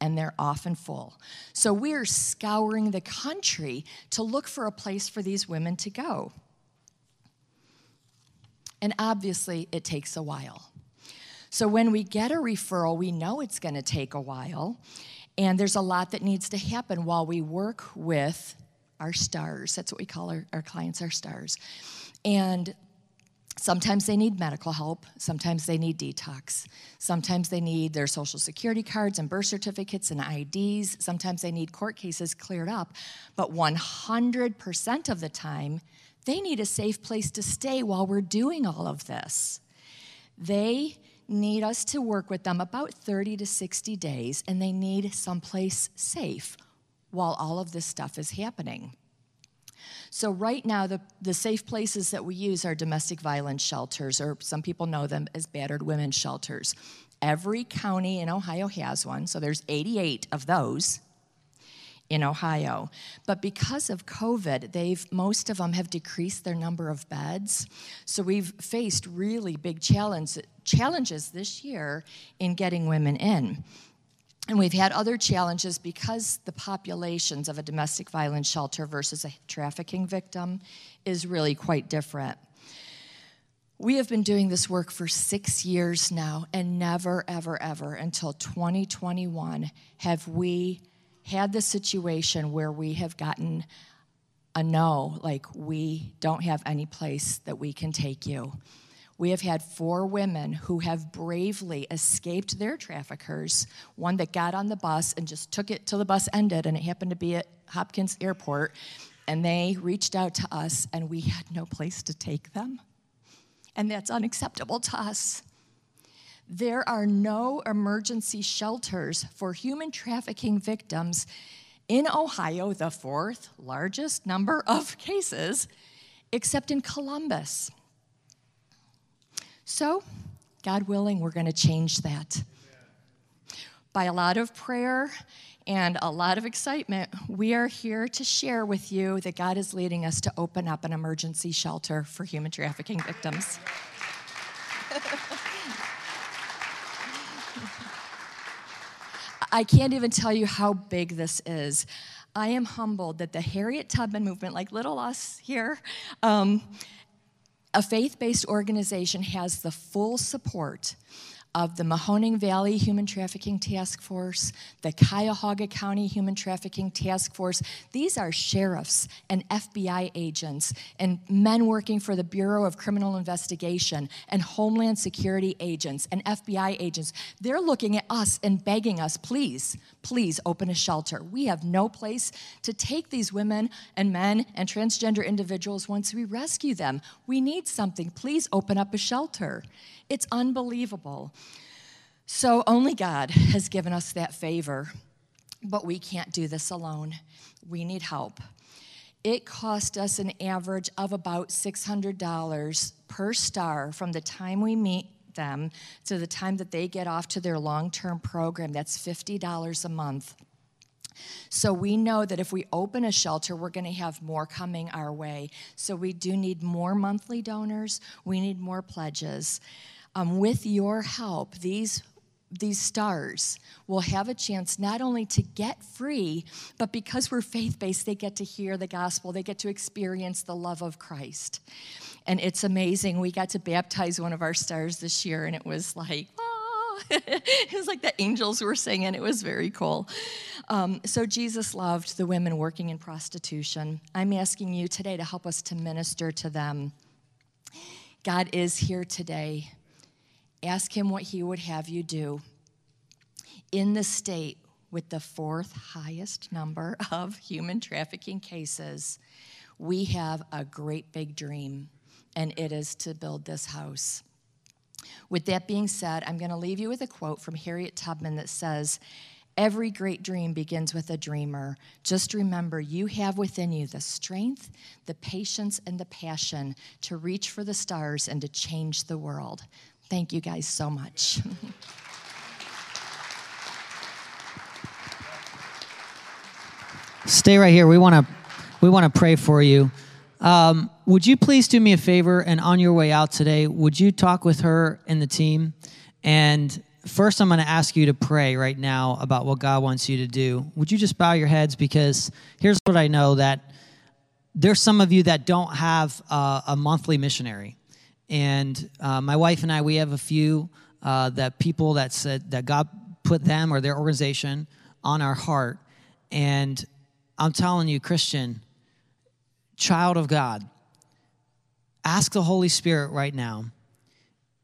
And they're often full. So we're scouring the country to look for a place for these women to go. And obviously, it takes a while. So when we get a referral, we know it's going to take a while, and there's a lot that needs to happen while we work with our stars. That's what we call our clients, our stars. And sometimes they need medical help, sometimes they need detox, sometimes they need their social security cards and birth certificates and IDs, sometimes they need court cases cleared up, but 100% of the time, they need a safe place to stay while we're doing all of this. They need us to work with them about 30 to 60 days, and they need someplace safe while all of this stuff is happening. So right now, the safe places that we use are domestic violence shelters, or some people know them as battered women shelters. Every county in Ohio has one, so there's 88 of those in Ohio. But because of COVID, most of them have decreased their number of beds. So we've faced really big challenges this year in getting women in. And we've had other challenges because the populations of a domestic violence shelter versus a trafficking victim is really quite different. We have been doing this work for 6 years now, and never, ever, ever until 2021 have we had the situation where we have gotten a no, like, we don't have any place that we can take you. We have had 4 women who have bravely escaped their traffickers, one that got on the bus and just took it till the bus ended, and it happened to be at Hopkins Airport, and they reached out to us, and we had no place to take them. And that's unacceptable to us. There are no emergency shelters for human trafficking victims in Ohio, the 4th largest number of cases, except in Columbus. So, God willing, we're going to change that. By a lot of prayer and a lot of excitement, we are here to share with you that God is leading us to open up an emergency shelter for human trafficking victims. I can't even tell you how big this is. I am humbled that the Harriet Tubman Movement, like little us here, a faith-based organization, has the full support of the Mahoning Valley Human Trafficking Task Force, the Cuyahoga County Human Trafficking Task Force. These are sheriffs and FBI agents and men working for the Bureau of Criminal Investigation and Homeland Security agents and FBI agents. They're looking at us and begging us, please, please open a shelter. We have no place to take these women and men and transgender individuals once we rescue them. We need something. Please open up a shelter. It's unbelievable. So only God has given us that favor, but we can't do this alone. We need help. It cost us an average of about $600 per star from the time we meet them to the time that they get off to their long-term program. That's $50 a month. So we know that if we open a shelter, we're going to have more coming our way. So we do need more monthly donors. We need more pledges. With your help, these stars will have a chance not only to get free, but because we're faith-based, they get to hear the gospel. They get to experience the love of Christ. And it's amazing. We got to baptize one of our stars this year, and it was like, ah! It was like the angels were singing. It was very cool. So Jesus loved the women working in prostitution. I'm asking you today to help us to minister to them. God is here today. Ask him what he would have you do. In the state with the fourth highest number of human trafficking cases, we have a great big dream, and it is to build this house. With that being said, I'm going to leave you with a quote from Harriet Tubman that says, "Every great dream begins with a dreamer. Just remember, you have within you the strength, the patience, and the passion to reach for the stars and to change the world." Thank you guys so much. Stay right here. We want to pray for you. Would you please do me a favor, and on your way out today, would you talk with her and the team? And first, I'm going to ask you to pray right now about what God wants you to do. Would you just bow your heads? Because here's what I know, that there's some of you that don't have a monthly missionary. And my wife and I, we have a few that people that said that God put them or their organization on our heart. And I'm telling you, Christian, child of God, ask the Holy Spirit right now,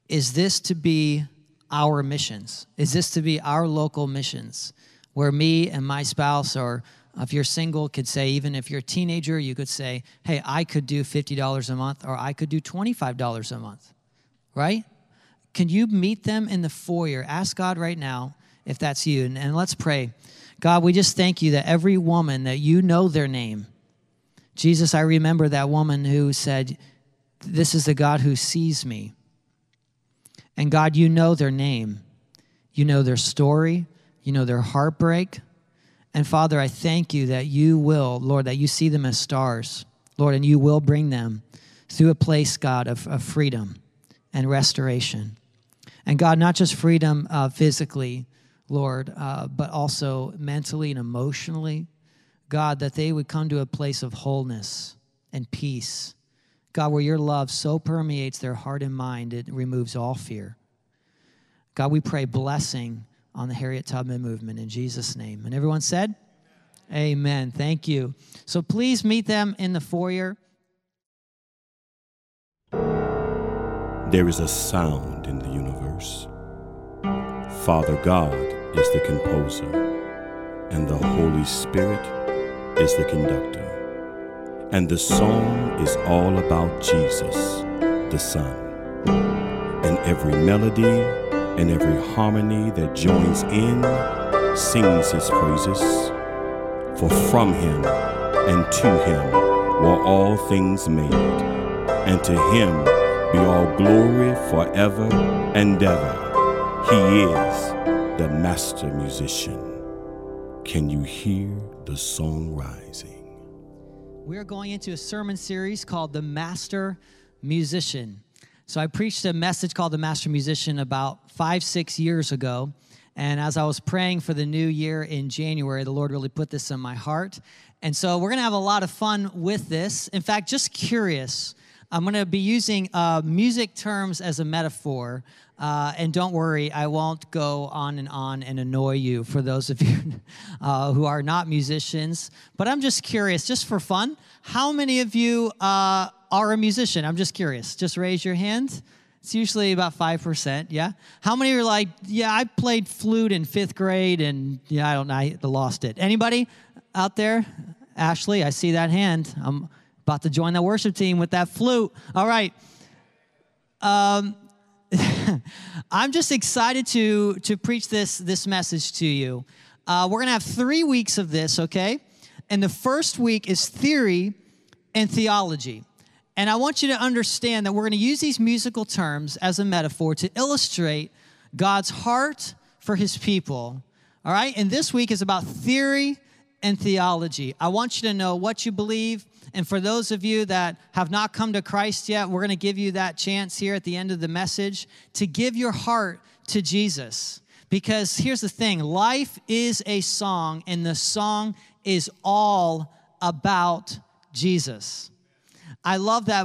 is this to be our missions? Is this to be our local missions, where me and my spouse, or if you're single, could say, even if you're a teenager, you could say, hey, I could do $50 a month, or I could do $25 a month, right? Can you meet them in the foyer? Ask God right now if that's you, and let's pray. God, we just thank you that every woman that you know their name. Jesus, I remember that woman who said, this is the God who sees me. And God, you know their name. You know their story. You know their heartbreak. And Father, I thank you that you will, Lord, that you see them as stars, Lord, and you will bring them through a place, God, of freedom and restoration. And God, not just freedom physically, Lord, but also mentally and emotionally, God, that they would come to a place of wholeness and peace. God, where your love so permeates their heart and mind, it removes all fear. God, we pray blessing on the Harriet Tubman Movement in Jesus' name. And everyone said, amen. Thank you. So please meet them in the foyer. There is a sound in the universe. Father God is the composer, and the Holy Spirit is the conductor. And the song is all about Jesus, the Son. And every melody and every harmony that joins in sings his praises. For from him and to him were all things made, and to him be all glory forever and ever. He is the master musician. Can you hear the song rising? We're going into a sermon series called The Master Musician. So I preached a message called The Master Musician about 5-6 years ago. And as I was praying for the new year in January, the Lord really put this in my heart. And so we're going to have a lot of fun with this. In fact, just curious, I'm going to be using music terms as a metaphor, and don't worry, I won't go on and annoy you for those of you who are not musicians. But I'm just curious, just for fun, how many of you are a musician? I'm just curious. Just raise your hand. It's usually about 5%, yeah? How many are like, yeah, I played flute in 5th grade, and yeah, I don't know, I lost it. Anybody out there? Ashley, I see that hand. I'm about to join the worship team with that flute. All right. I'm just excited to preach this message to you. We're going to have 3 weeks of this, okay? And the first week is theory and theology. And I want you to understand that we're going to use these musical terms as a metaphor to illustrate God's heart for his people, all right? And this week is about theory and theology. I want you to know what you believe. And for those of you that have not come to Christ yet, we're going to give you that chance here at the end of the message to give your heart to Jesus. Because here's the thing, life is a song, and the song is all about Jesus. I love that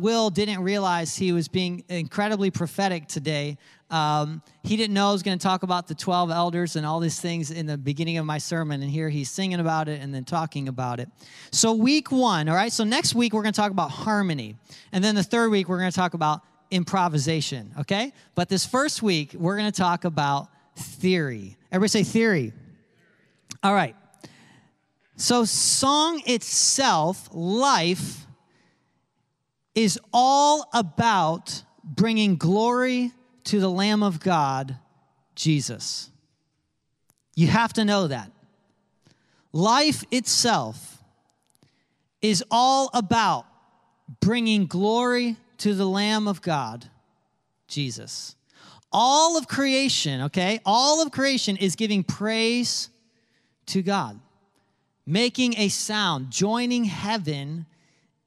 Will didn't realize he was being incredibly prophetic today. He didn't know I was going to talk about the 12 elders and all these things in the beginning of my sermon, and here he's singing about it and then talking about it. So week one, all right, so next week we're going to talk about harmony, and then the third week we're going to talk about improvisation, okay? But this first week we're going to talk about theory. Everybody say theory. All right. So song itself, life, is all about bringing glory to the Lamb of God, Jesus. You have to know that. Life itself is all about bringing glory to the Lamb of God, Jesus. All of creation, okay? All of creation is giving praise to God, making a sound, joining heaven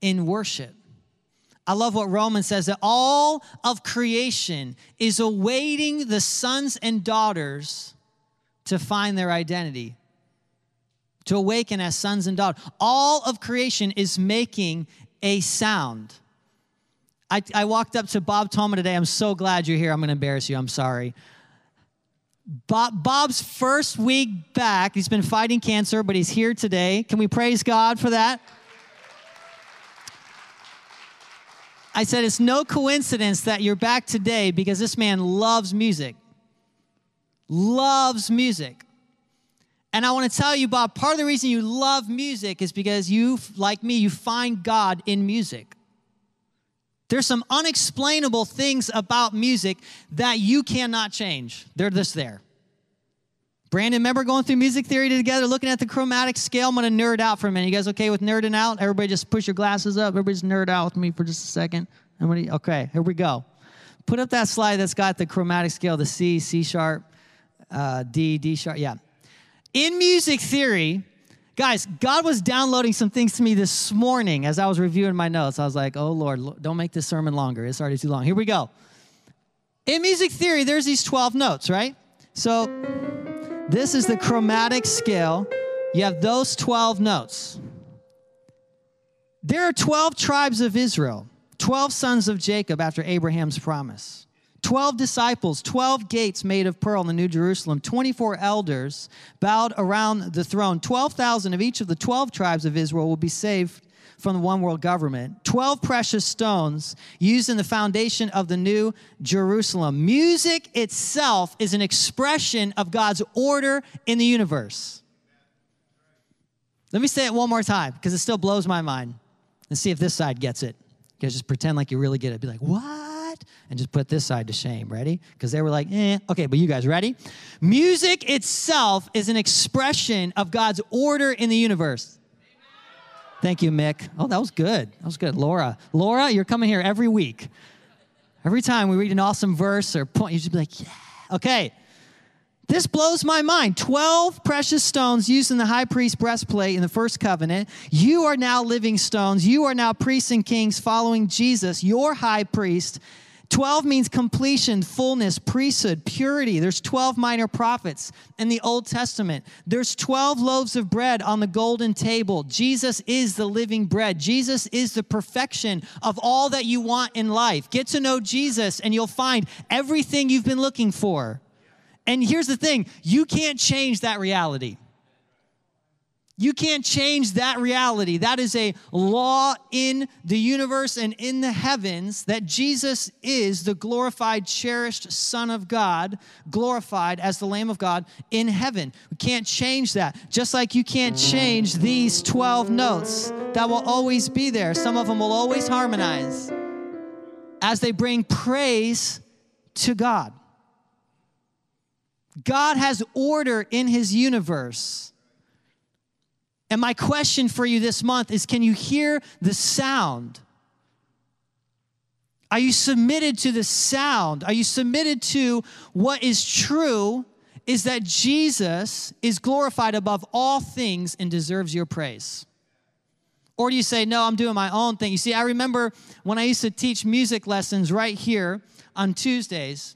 in worship. I love what Romans says, that all of creation is awaiting the sons and daughters to find their identity, to awaken as sons and daughters. All of creation is making a sound. I walked up to Bob Toma today. I'm so glad you're here. I'm going to embarrass you. I'm sorry. Bob's first week back. He's been fighting cancer, but he's here today. Can we praise God for that? I said, it's no coincidence that you're back today because this man loves music. Loves music. And I want to tell you, Bob, part of the reason you love music is because you, like me, you find God in music. There's some unexplainable things about music that you cannot change. They're just there. Brandon, remember going through music theory together, looking at the chromatic scale? I'm going to nerd out for a minute. You guys okay with nerding out? Everybody just push your glasses up. Everybody just nerd out with me for just a second. Okay, here we go. Put up that slide that's got the chromatic scale, the C, C sharp, D, D sharp. Yeah. In music theory, guys, God was downloading some things to me this morning as I was reviewing my notes. I was like, oh, Lord, don't make this sermon longer. It's already too long. Here we go. In music theory, there's these 12 notes, right? So this is the chromatic scale. You have those 12 notes. There are 12 tribes of Israel, 12 sons of Jacob after Abraham's promise. 12 disciples, 12 gates made of pearl in the New Jerusalem, 24 elders bowed around the throne. 12,000 of each of the 12 tribes of Israel will be saved from the one world government. 12 precious stones used in the foundation of the New Jerusalem. Music itself is an expression of God's order in the universe. Let me say it one more time because it still blows my mind. Let's see if this side gets it. You guys just pretend like you really get it. Be like, what? And just put this side to shame. Ready? Because they were like, eh. Okay, but you guys ready? Music itself is an expression of God's order in the universe. Thank you, Mick. Oh, that was good. That was good. Laura. Laura, you're coming here every week. Every time we read an awesome verse or point, you just be like, yeah. Okay. This blows my mind. 12 precious stones used in the high priest's breastplate in the first covenant. You are now living stones. You are now priests and kings following Jesus, your high priest. 12 means completion, fullness, priesthood, purity. There's 12 minor prophets in the Old Testament. There's 12 loaves of bread on the golden table. Jesus is the living bread. Jesus is the perfection of all that you want in life. Get to know Jesus and you'll find everything you've been looking for. And here's the thing, you can't change that reality. You can't change that reality. That is a law in the universe and in the heavens that Jesus is the glorified, cherished Son of God, glorified as the Lamb of God in heaven. We can't change that. Just like you can't change these 12 notes that will always be there. Some of them will always harmonize as they bring praise to God. God has order in his universe. And my question for you this month is, can you hear the sound? Are you submitted to the sound? Are you submitted to what is true is that Jesus is glorified above all things and deserves your praise? Or do you say, no, I'm doing my own thing? You see, I remember when I used to teach music lessons right here on Tuesdays,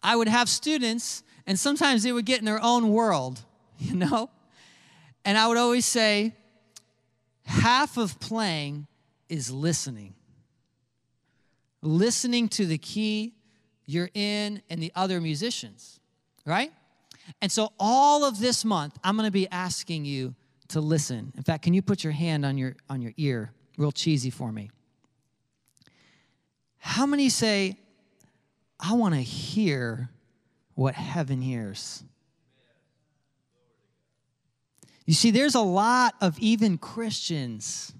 I would have students, and sometimes they would get in their own world, you know? And I would always say, half of playing is listening. Listening to the key you're in and the other musicians, right? And so all of this month, I'm going to be asking you to listen. In fact, can you put your hand on your ear real cheesy for me? How many say, I want to hear what heaven hears. You see, there's a lot of even Christians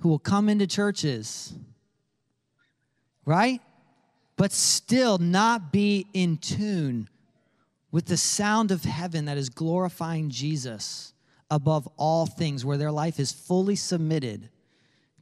who will come into churches, right? But still not be in tune with the sound of heaven that is glorifying Jesus above all things, where their life is fully submitted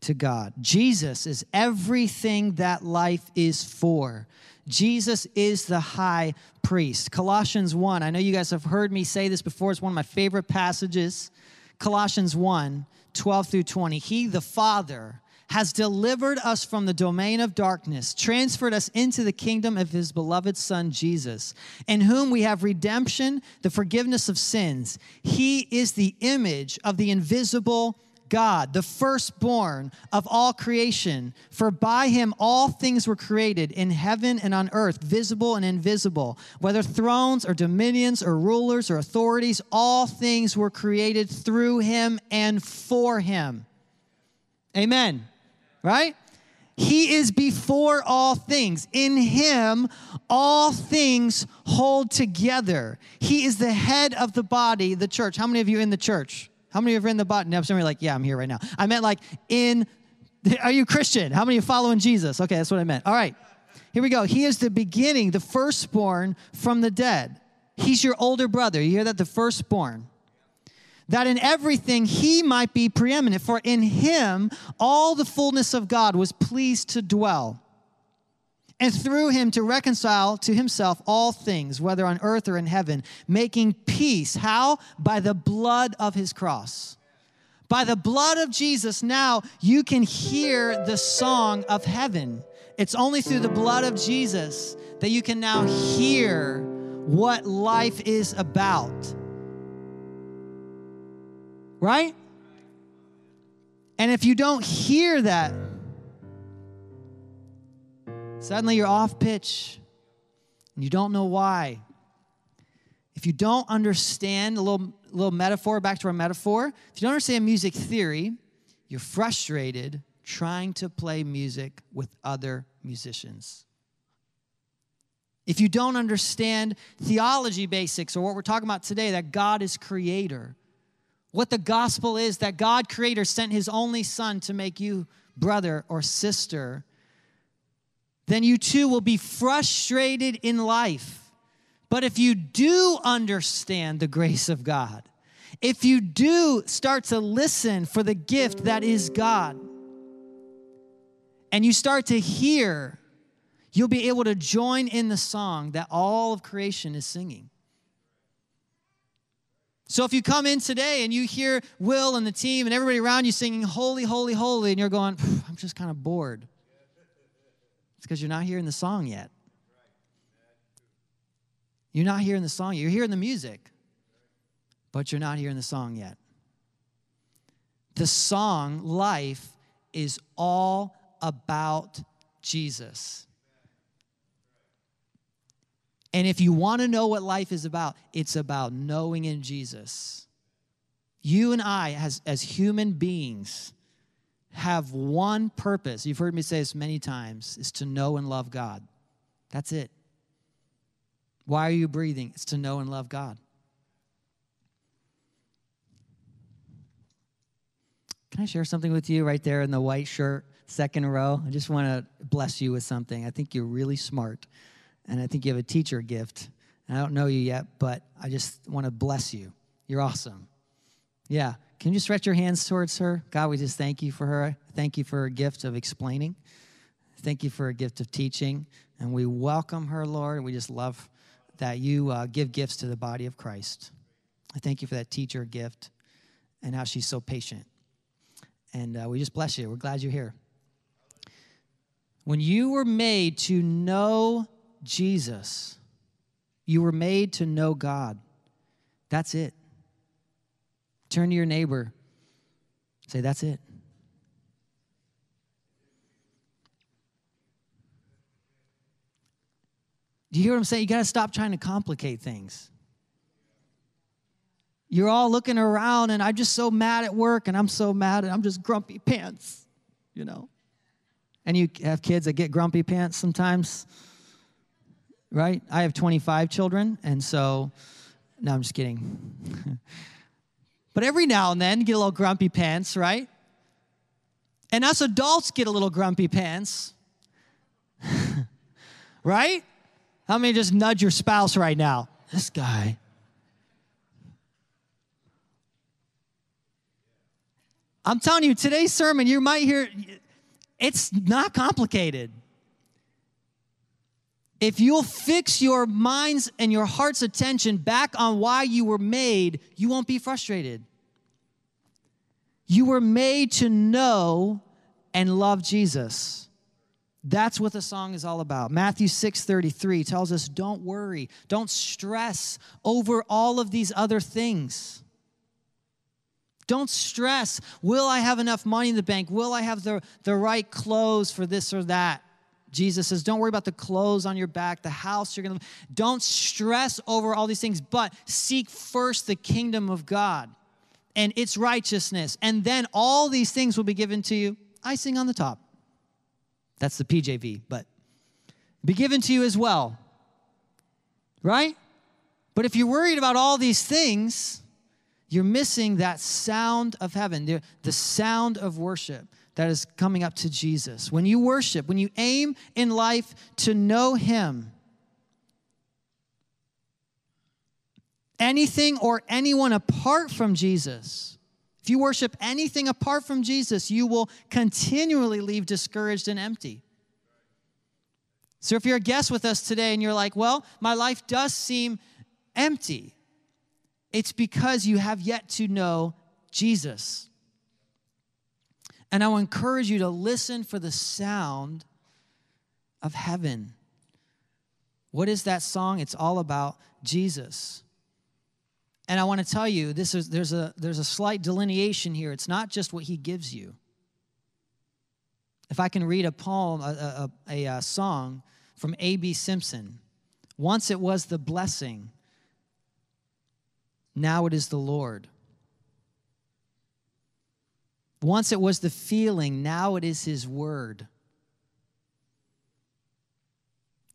to God. Jesus is everything that life is for. Jesus is the high priest. Colossians 1, I know you guys have heard me say this before. It's one of my favorite passages. Colossians 1, 12 through 20. He, the Father, has delivered us from the domain of darkness, transferred us into the kingdom of his beloved Son, Jesus, in whom we have redemption, the forgiveness of sins. He is the image of the invisible God, the firstborn of all creation. For by him all things were created in heaven and on earth, visible and invisible, whether thrones or dominions or rulers or authorities, all things were created through him and for him. Amen. Right? He is before all things. In him, all things hold together. He is the head of the body, the church. How many of you are in the church? How many of you are in the body? Now, somebody like, yeah, I'm here right now. I meant like are you Christian? How many are following Jesus? Okay, that's what I meant. All right, here we go. He is the beginning, the firstborn from the dead. He's your older brother. You hear that? The firstborn. That in everything he might be preeminent. For in him all the fullness of God was pleased to dwell, and through him to reconcile to himself all things, whether on earth or in heaven, making peace. How? By the blood of his cross. By the blood of Jesus, now you can hear the song of heaven. It's only through the blood of Jesus that you can now hear what life is about. Right? And if you don't hear that, suddenly you're off pitch and you don't know why. If you don't understand, a little metaphor, back to our metaphor, if you don't understand music theory, you're frustrated trying to play music with other musicians. If you don't understand theology basics, or what we're talking about today, that God is creator, what the gospel is, that God, creator, sent his only son to make you brother or sister, then you too will be frustrated in life. But if you do understand the grace of God, if you do start to listen for the gift that is God, and you start to hear, you'll be able to join in the song that all of creation is singing. So if you come in today and you hear Will and the team and everybody around you singing holy, holy, holy, and you're going, I'm just kind of bored. It's because you're not hearing the song yet. You're not hearing the song. You're hearing the music, but you're not hearing the song yet. The song, life, is all about Jesus. And if you want to know what life is about, it's about knowing in Jesus. You and I, as human beings, have one purpose. You've heard me say this many times, is to know and love God. That's it. Why are you breathing? It's to know and love God. Can I share something with you right there in the white shirt, second row? I just want to bless you with something. I think you're really smart. And I think you have a teacher gift. And I don't know you yet, but I just want to bless you. You're awesome. Yeah. Can you stretch your hands towards her? God, we just thank you for her. Thank you for her gift of explaining. Thank you for her gift of teaching. And we welcome her, Lord. And we just love that you give gifts to the body of Christ. I thank you for that teacher gift and how she's so patient. And we just bless you. We're glad you're here. When you were made to know Jesus, you were made to know God. That's it. Turn to your neighbor. Say, that's it. Do you hear what I'm saying? You got to stop trying to complicate things. You're all looking around, and I'm just so mad at work, and I'm so mad, and I'm just grumpy pants, you know. And you have kids that get grumpy pants sometimes. Right? I have 25 children, and so, no, I'm just kidding. But every now and then, get a little grumpy pants, right? And us adults get a little grumpy pants, right? How many just nudge your spouse right now? This guy. I'm telling you, today's sermon, you might hear, it's not complicated. If you'll fix your mind's and your heart's attention back on why you were made, you won't be frustrated. You were made to know and love Jesus. That's what the song is all about. Matthew 6:33 tells us, don't worry, don't stress over all of these other things. Don't stress, will I have enough money in the bank? Will I have the right clothes for this or that? Jesus says, don't worry about the clothes on your back, the house you're going to live. Don't stress over all these things, but seek first the kingdom of God and its righteousness, and then all these things will be given to you. Icing on the top. That's the PJV, but be given to you as well, right? But if you're worried about all these things, you're missing that sound of heaven, the sound of worship that is coming up to Jesus. When you worship, when you aim in life to know him, anything or anyone apart from Jesus, if you worship anything apart from Jesus, you will continually leave discouraged and empty. So if you're a guest with us today and you're like, well, my life does seem empty, it's because you have yet to know Jesus. And I will encourage you to listen for the sound of heaven. What is that song? It's all about Jesus. And I want to tell you, there's a slight delineation here. It's not just what he gives you. If I can read a poem, a song from A.B. Simpson. Once it was the blessing, now it is the Lord. Once it was the feeling, now it is his word.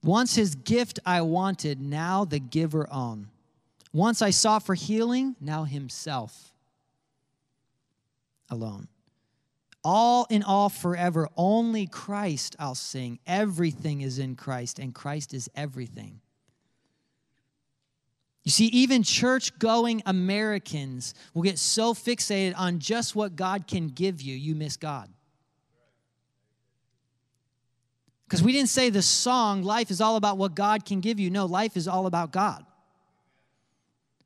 Once his gift I wanted, now the giver own. Once I sought for healing, now himself alone. All in all forever, only Christ I'll sing. Everything is in Christ, and Christ is everything. You see, even church-going Americans will get so fixated on just what God can give you, you miss God. Because we didn't say the song, life is all about what God can give you. No, life is all about God.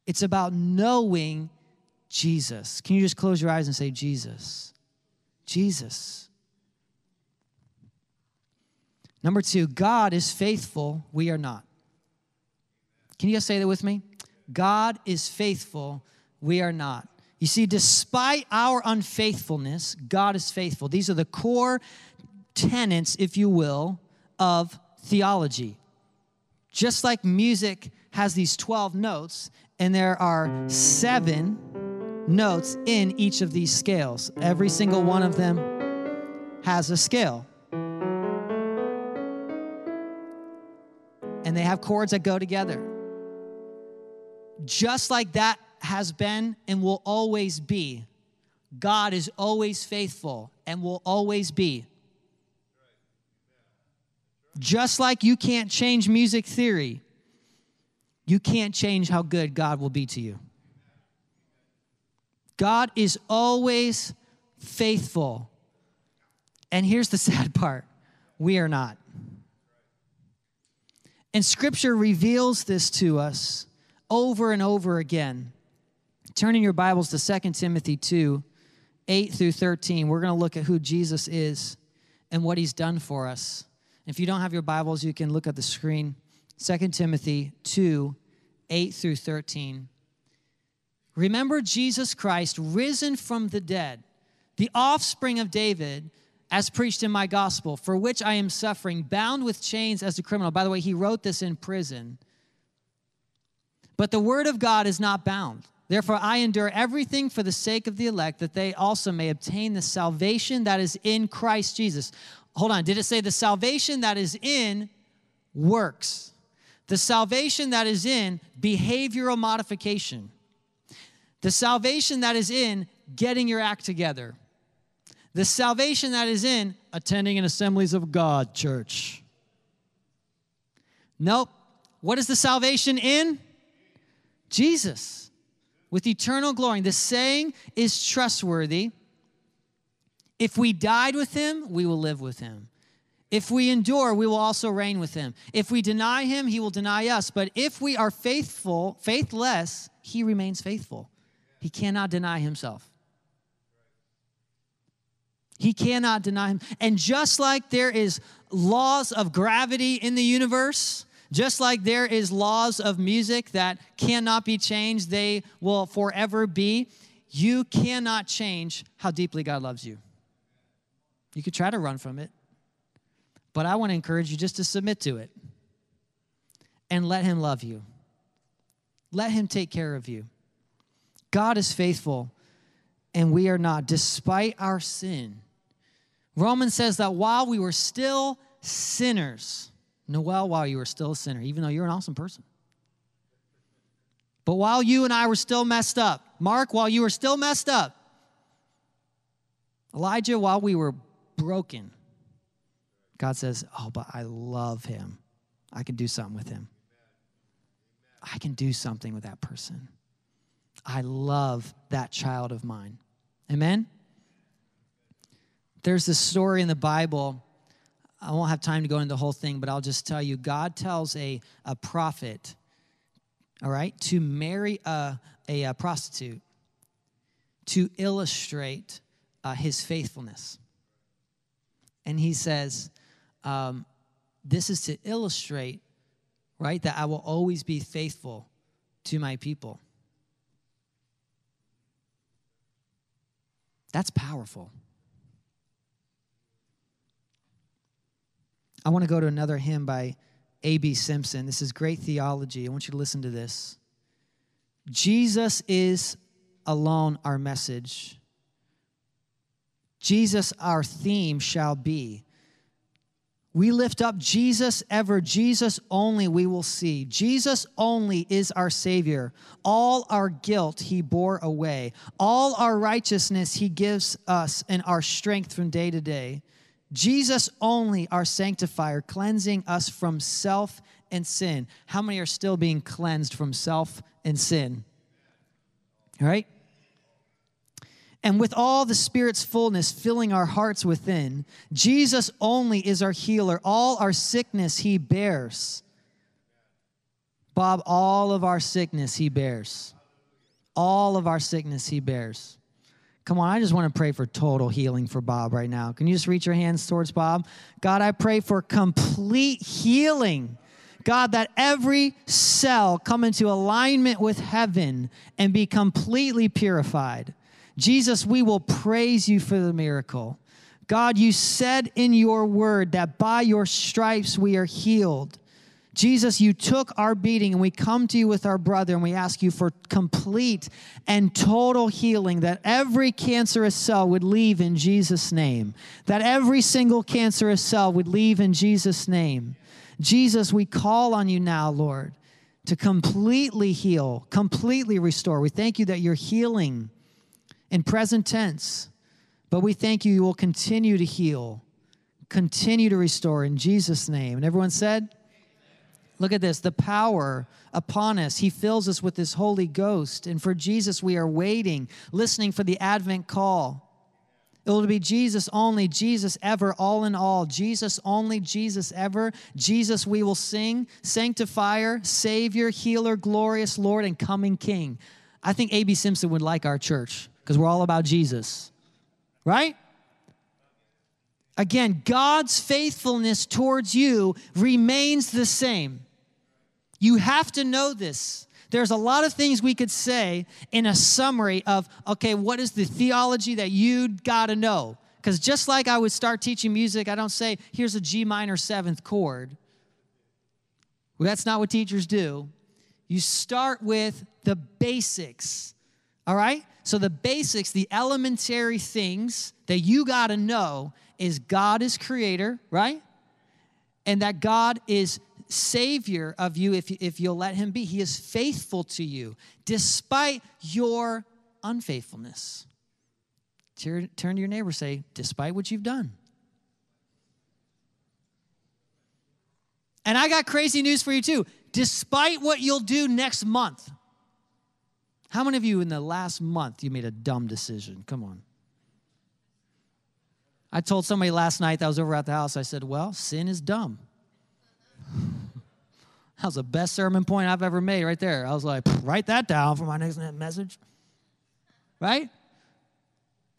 It's about knowing Jesus. Can you just close your eyes and say, Jesus, Jesus. Number two, God is faithful, we are not. Can you guys say that with me? God is faithful, we are not. You see, despite our unfaithfulness, God is faithful. These are the core tenets, if you will, of theology. Just like music has these 12 notes, and there are 7 notes in each of these scales. Every single one of them has a scale. And they have chords that go together. Just like that has been and will always be, God is always faithful and will always be. Just like you can't change music theory, you can't change how good God will be to you. God is always faithful. And here's the sad part. We are not. And Scripture reveals this to us over and over again. Turn in your Bibles to 2 Timothy 2, 8 through 13. We're going to look at who Jesus is and what he's done for us. If you don't have your Bibles, you can look at the screen. 2 Timothy 2, 8 through 13. Remember Jesus Christ, risen from the dead, the offspring of David, as preached in my gospel, for which I am suffering, bound with chains as a criminal. By the way, he wrote this in prison. But the word of God is not bound. Therefore, I endure everything for the sake of the elect, that they also may obtain the salvation that is in Christ Jesus. Hold on, did it say the salvation that is in works? The salvation that is in behavioral modification. The salvation that is in getting your act together. The salvation that is in attending an Assemblies of God church. Nope. What is the salvation in? Jesus. With eternal glory. The saying is trustworthy. If we died with him, we will live with him. If we endure, we will also reign with him. If we deny him, he will deny us. But if we are faithless, he remains faithful. He cannot deny himself. He cannot deny him. And just like there is laws of gravity in the universe, just like there is laws of music that cannot be changed, they will forever be, you cannot change how deeply God loves you. You could try to run from it, but I want to encourage you just to submit to it and let him love you. Let him take care of you. God is faithful, and we are not, despite our sin. Romans says that while we were still sinners, Noel, while you were still a sinner, even though you're an awesome person. But while you and I were still messed up, Mark, while you were still messed up, Elijah, while we were broken, God says, oh, but I love him. I can do something with him. I can do something with that person. I love that child of mine. Amen? There's this story in the Bible. I won't have time to go into the whole thing, but I'll just tell you. God tells a prophet, all right, to marry a prostitute to illustrate his faithfulness. And he says, this is to illustrate, right, that I will always be faithful to my people. That's powerful. I want to go to another hymn by A.B. Simpson. This is great theology. I want you to listen to this. Jesus is alone our message. Jesus our theme shall be. We lift up Jesus ever, Jesus only we will see. Jesus only is our Savior. All our guilt he bore away. All our righteousness he gives us and our strength from day to day. Jesus only our sanctifier, cleansing us from self and sin. How many are still being cleansed from self and sin? All right? And with all the Spirit's fullness filling our hearts within, Jesus only is our healer. All our sickness he bears. Bob, all of our sickness he bears. All of our sickness he bears. Come on, I just want to pray for total healing for Bob right now. Can you just reach your hands towards Bob? God, I pray for complete healing. God, that every cell come into alignment with heaven and be completely purified. Jesus, we will praise you for the miracle. God, you said in your word that by your stripes we are healed. Jesus, you took our beating, and we come to you with our brother, and we ask you for complete and total healing, that every cancerous cell would leave in Jesus' name, that every single cancerous cell would leave in Jesus' name. Jesus, we call on you now, Lord, to completely heal, completely restore. We thank you that you're healing in present tense, but we thank you, you will continue to heal, continue to restore in Jesus' name. And everyone said, amen. Look at this, the power upon us. He fills us with his Holy Ghost. And for Jesus, we are waiting, listening for the Advent call. It will be Jesus only, Jesus ever, all in all. Jesus only, Jesus ever. Jesus we will sing, sanctifier, savior, healer, glorious Lord, and coming King. I think A.B. Simpson would like our church, because we're all about Jesus, right? Again, God's faithfulness towards you remains the same. You have to know this. There's a lot of things we could say in a summary of, okay, what is the theology that you got to know? Because just like I would start teaching music, I don't say, here's a G minor seventh chord. Well, that's not what teachers do. You start with the basics, all right? So the basics, the elementary things that you got to know is God is creator, right? And that God is savior of you if you'll let him be. He is faithful to you despite your unfaithfulness. Turn to your neighbor, say, despite what you've done. And I got crazy news for you too. Despite what you'll do next month. How many of you in the last month, you made a dumb decision? Come on. I told somebody last night that I was over at the house, I said, well, sin is dumb. That was the best sermon point I've ever made right there. I was like, write that down for my next message. Right?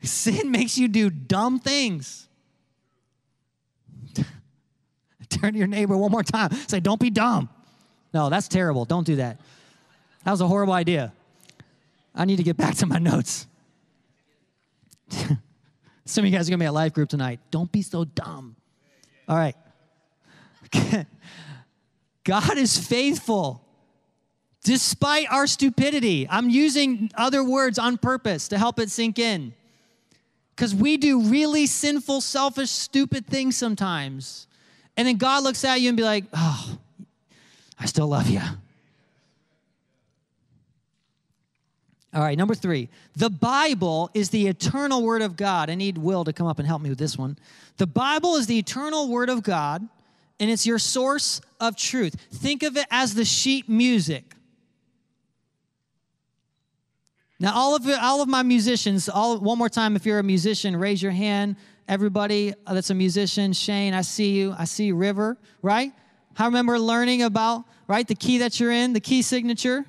Sin makes you do dumb things. Turn to your neighbor one more time. Say, don't be dumb. No, that's terrible. Don't do that. That was a horrible idea. I need to get back to my notes. Some of you guys are going to be at life group tonight. Don't be so dumb. All right. God is faithful despite our stupidity. I'm using other words on purpose to help it sink in because we do really sinful, selfish, stupid things sometimes. And then God looks at you and be like, oh, I still love you. All right, number 3. The Bible is the eternal word of God. I need Will to come up and help me with this one. The Bible is the eternal word of God, and it's your source of truth. Think of it as the sheet music. Now, all of my musicians, one more time, if you're a musician, raise your hand. Everybody that's a musician, Shane, I see you. I see River, right? I remember learning about, right, the key that you're in, the key signature.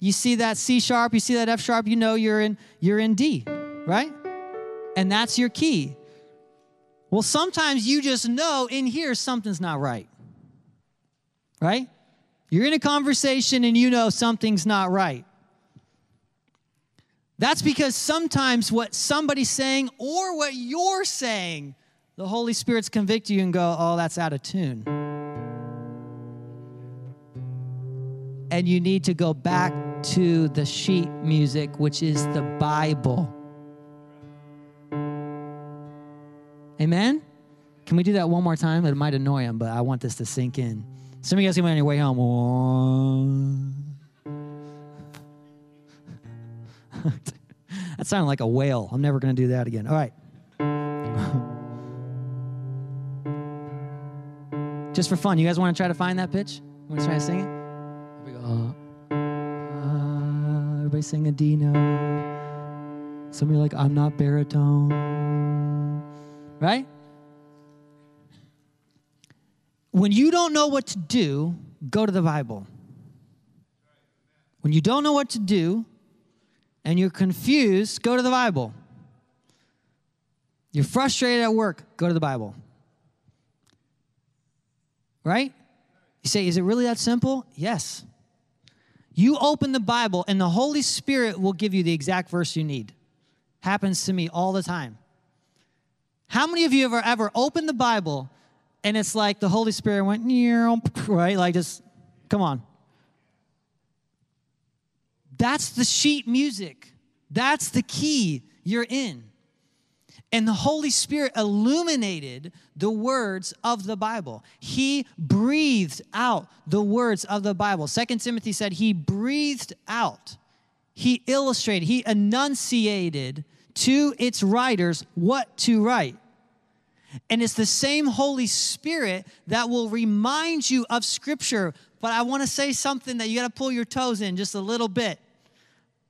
You see that C sharp, you see that F sharp, you know you're in D, right? And that's your key. Well, sometimes you just know in here something's not right, right? You're in a conversation and you know something's not right. That's because sometimes what somebody's saying or what you're saying, the Holy Spirit's convict you and go, oh, that's out of tune. And you need to go back to the sheet music, which is the Bible. Amen? Can we do that one more time? It might annoy him, but I want this to sink in. Some of you guys are going on your way home. That sounded like a whale. I'm never going to do that again. All right. Just for fun, you guys want to try to find that pitch? You want to try to sing it? Here we go. Everybody sing a D note. Some of you are like, I'm not baritone. Right? When you don't know what to do, go to the Bible. When you don't know what to do and you're confused, go to the Bible. You're frustrated at work, go to the Bible. Right? You say, is it really that simple? Yes. You open the Bible and the Holy Spirit will give you the exact verse you need. Happens to me all the time. How many of you have ever opened the Bible and it's like the Holy Spirit went, right? Like just, come on. That's the sheet music. That's the key you're in. And the Holy Spirit illuminated the words of the Bible. He breathed out the words of the Bible. 2 Timothy said he breathed out. He illustrated, he enunciated to its writers what to write. And it's the same Holy Spirit that will remind you of Scripture. But I want to say something that you got to pull your toes in just a little bit.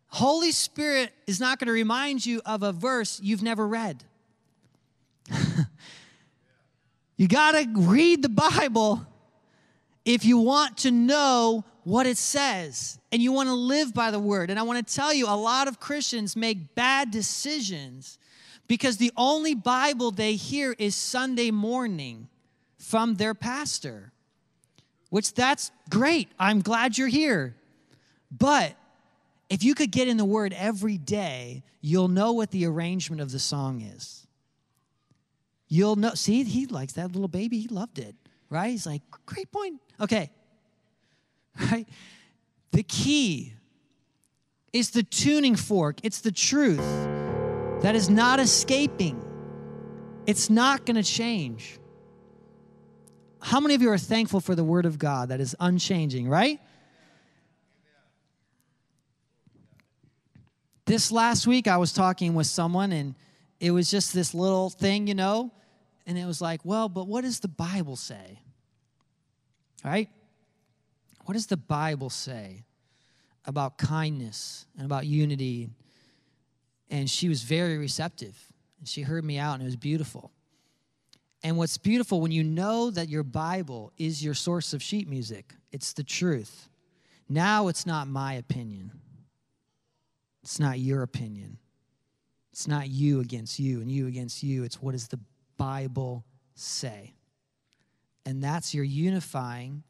Holy Spirit is not going to remind you of a verse you've never read. You got to read the Bible if you want to know what it says and you want to live by the word. And I want to tell you, a lot of Christians make bad decisions because the only Bible they hear is Sunday morning from their pastor, which that's great. I'm glad you're here. But if you could get in the Word every day, you'll know what the arrangement of the song is. You'll know. See, he likes that little baby. He loved it, right? He's like, great point. Okay, right? The key is the tuning fork. It's the truth that is not escaping. It's not going to change. How many of you are thankful for the Word of God that is unchanging, right? This last week, I was talking with someone, and it was just this little thing, you know, and it was like, well, but what does the Bible say? Right? What does the Bible say about kindness and about unity? And she was very receptive. And she heard me out, and it was beautiful. And what's beautiful, when you know that your Bible is your source of sheet music, it's the truth. Now it's not my opinion. It's not your opinion. It's not you against you and you against you. It's what does the Bible say? And that's your unifying.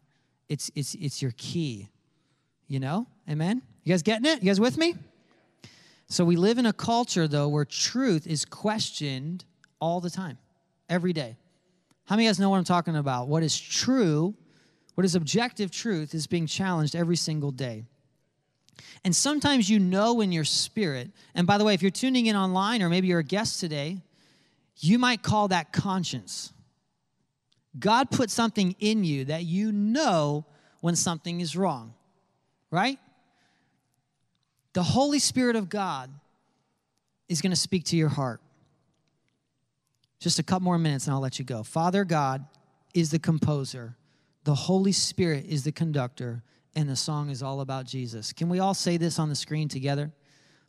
It's your key. You know? Amen? You guys getting it? You guys with me? So we live in a culture, though, where truth is questioned all the time, every day. How many of you guys know what I'm talking about? What is true, what is objective truth, is being challenged every single day. And sometimes you know in your spirit, and by the way, if you're tuning in online or maybe you're a guest today, you might call that conscience. God put something in you that you know when something is wrong, right? The Holy Spirit of God is going to speak to your heart. Just a couple more minutes and I'll let you go. Father God is the composer. The Holy Spirit is the conductor. And the song is all about Jesus. Can we all say this on the screen together?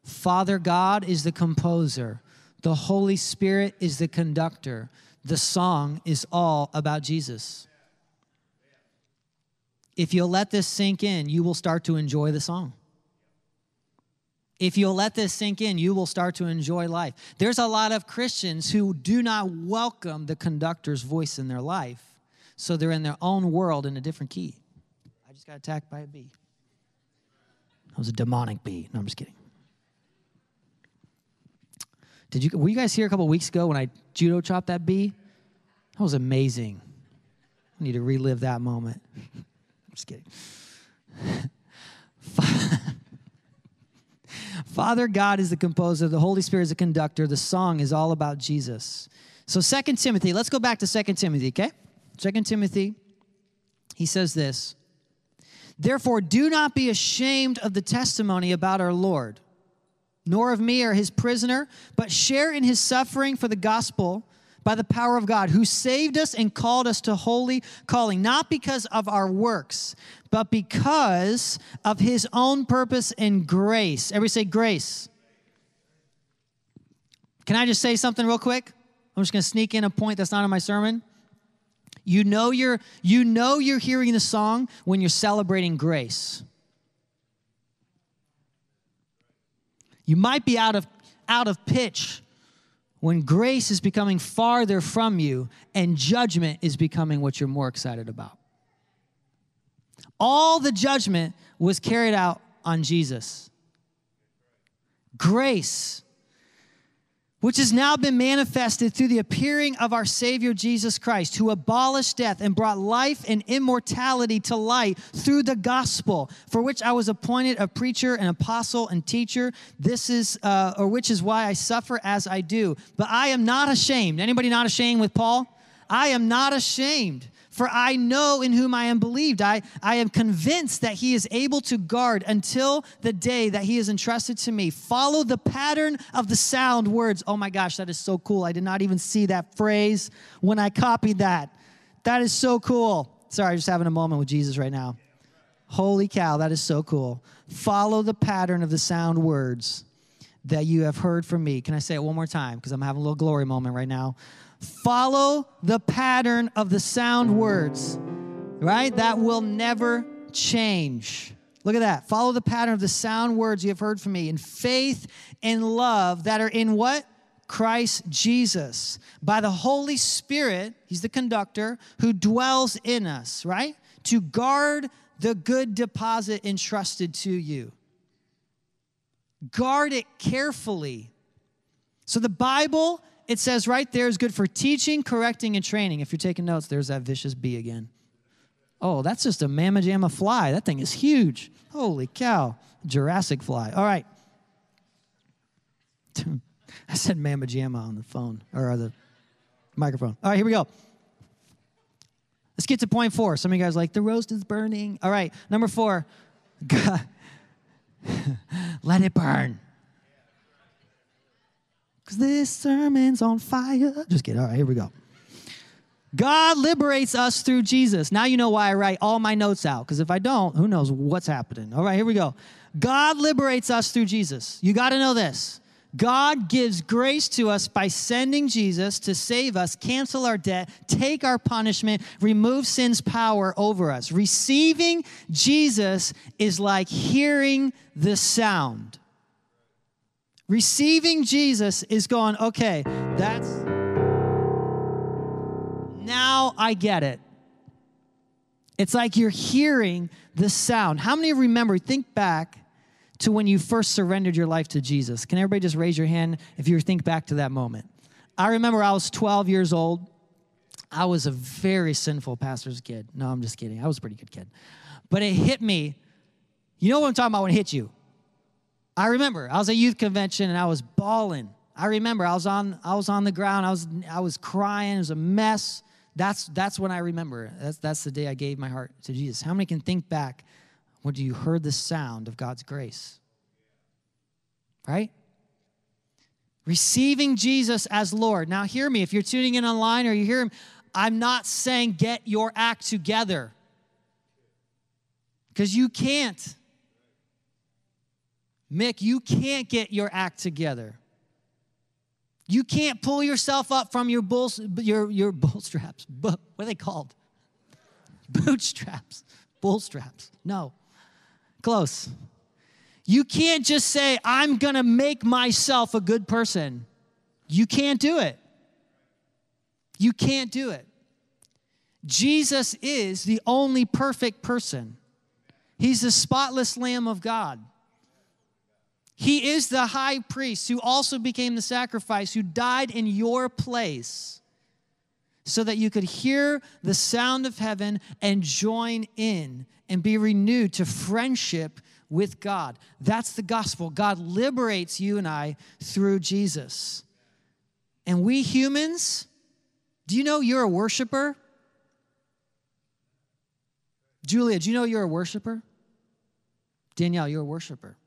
Father God is the composer. The Holy Spirit is the conductor. The song is all about Jesus. If you'll let this sink in, you will start to enjoy the song. If you'll let this sink in, you will start to enjoy life. There's a lot of Christians who do not welcome the conductor's voice in their life, so they're in their own world in a different key. I just got attacked by a bee. That was a demonic bee. No, I'm just kidding. Were you guys here a couple weeks ago when I judo chopped that bee? That was amazing. I need to relive that moment. I'm just kidding. Father God is the composer. The Holy Spirit is the conductor. The song is all about Jesus. So 2 Timothy, let's go back to 2 Timothy, okay? 2 Timothy, he says this. Therefore, do not be ashamed of the testimony about our Lord, nor of me or his prisoner, but share in his suffering for the gospel by the power of God, who saved us and called us to holy calling, not because of our works, but because of his own purpose and grace. Everybody say grace. Can I just say something real quick? I'm just going to sneak in a point that's not in my sermon. You know you're hearing the song when you're celebrating grace. You might be out of pitch when grace is becoming farther from you and judgment is becoming what you're more excited about. All the judgment was carried out on Jesus. Grace, which has now been manifested through the appearing of our Savior Jesus Christ, who abolished death and brought life and immortality to light through the gospel, for which I was appointed a preacher, an apostle, and teacher. Which is why I suffer as I do. But I am not ashamed. Anybody not ashamed with Paul? I am not ashamed. For I know in whom I am believed. I am convinced that he is able to guard until the day that he is entrusted to me. Follow the pattern of the sound words. Oh my gosh, that is so cool. I did not even see that phrase when I copied that. That is so cool. Sorry, I'm just having a moment with Jesus right now. Holy cow, that is so cool. Follow the pattern of the sound words that you have heard from me. Can I say it one more time? Because I'm having a little glory moment right now. Follow the pattern of the sound words, right? That will never change. Look at that. Follow the pattern of the sound words you have heard from me in faith and love that are in what? Christ Jesus. By the Holy Spirit, he's the conductor, who dwells in us, right? To guard the good deposit entrusted to you. Guard it carefully. So the Bible, it says right there, is good for teaching, correcting, and training. If you're taking notes, there's that vicious bee again. Oh, that's just a mamma jamma fly. That thing is huge. Holy cow. Jurassic fly. All right. I said mamma jamma on the phone, or the microphone. All right, here we go. Let's get to point 4. Some of you guys are like, the roast is burning. All right, number 4. God, let it burn. 'Cause this sermon's on fire. Just kidding. All right, here we go. God liberates us through Jesus. Now you know why I write all my notes out, because if I don't, who knows what's happening. All right, here we go. God liberates us through Jesus. You got to know this. God gives grace to us by sending Jesus to save us, cancel our debt, take our punishment, remove sin's power over us. Receiving Jesus is like hearing the sound. Receiving Jesus is going, okay, that's... now I get it. It's like you're hearing the sound. How many of you remember, think back to when you first surrendered your life to Jesus? Can everybody just raise your hand if you think back to that moment? I remember I was 12 years old. I was a very sinful pastor's kid. No, I'm just kidding. I was a pretty good kid. But it hit me. You know what I'm talking about when it hit you. I remember I was at youth convention and I was bawling. I remember I was on the ground. I was crying. It was a mess. That's when I remember. That's the day I gave my heart to Jesus. How many can think back when you heard the sound of God's grace? Right? Receiving Jesus as Lord. Now hear me. If you're tuning in online or you hear him, I'm not saying get your act together, because you can't. Mick, you can't get your act together. You can't pull yourself up from your bull straps. What are they called? Bootstraps. Bull straps. No. Close. You can't just say, I'm going to make myself a good person. You can't do it. You can't do it. Jesus is the only perfect person. He's the spotless Lamb of God. He is the high priest who also became the sacrifice, who died in your place so that you could hear the sound of heaven and join in and be renewed to friendship with God. That's the gospel. God liberates you and I through Jesus. And we humans, do you know you're a worshiper? Julia, do you know you're a worshiper? Danielle, you're a worshiper.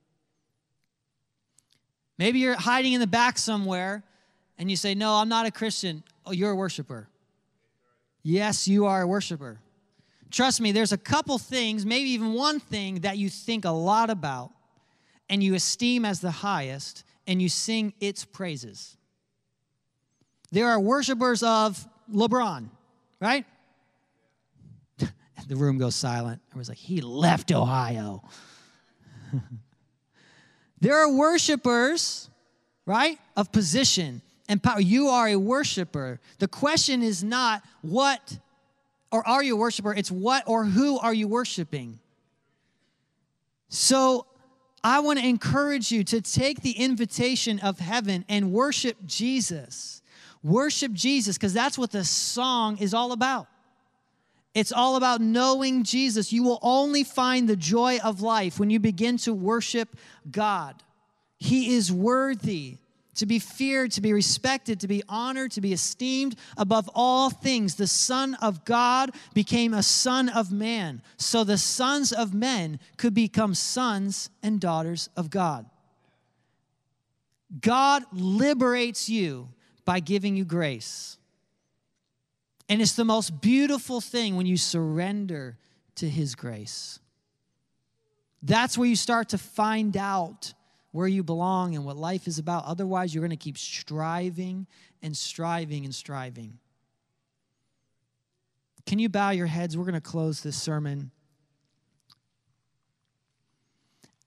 Maybe you're hiding in the back somewhere and you say, no, I'm not a Christian. Oh, you're a worshiper. Yes, you are a worshiper. Trust me, there's a couple things, maybe even one thing that you think a lot about and you esteem as the highest and you sing its praises. There are worshipers of LeBron, right? The room goes silent. Everyone's like, he left Ohio. There are worshipers, right, of position and power. You are a worshiper. The question is not what or are you a worshiper, it's what or who are you worshiping. So I want to encourage you to take the invitation of heaven and worship Jesus. Worship Jesus, because that's what the song is all about. It's all about knowing Jesus. You will only find the joy of life when you begin to worship God. He is worthy to be feared, to be respected, to be honored, to be esteemed above all things. The Son of God became a son of man, so the sons of men could become sons and daughters of God. God liberates you by giving you grace. And it's the most beautiful thing when you surrender to his grace. That's where you start to find out where you belong and what life is about. Otherwise, you're going to keep striving and striving and striving. Can you bow your heads? We're going to close this sermon.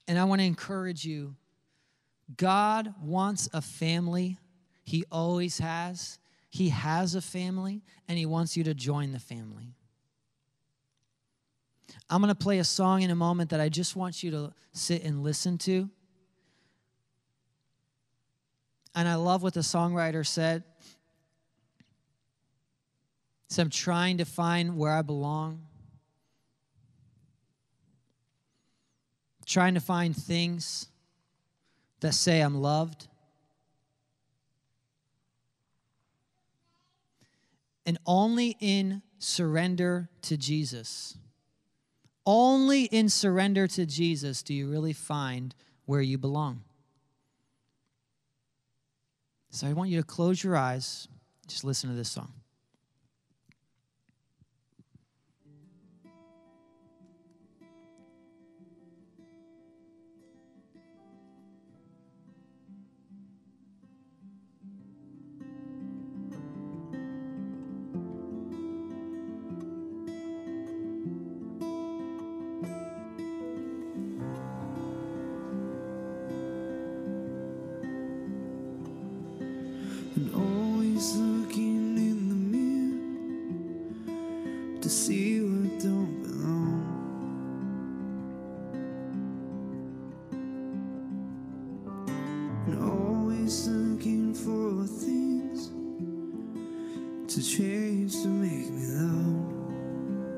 And I want to encourage you. God wants a family. He always has. He has a family, and he wants you to join the family. I'm going to play a song in a moment that I just want you to sit and listen to. And I love what the songwriter said. So I'm trying to find where I belong. Trying to find things that say I'm loved. And only in surrender to Jesus, only in surrender to Jesus do you really find where you belong. So I want you to close your eyes, just listen to this song.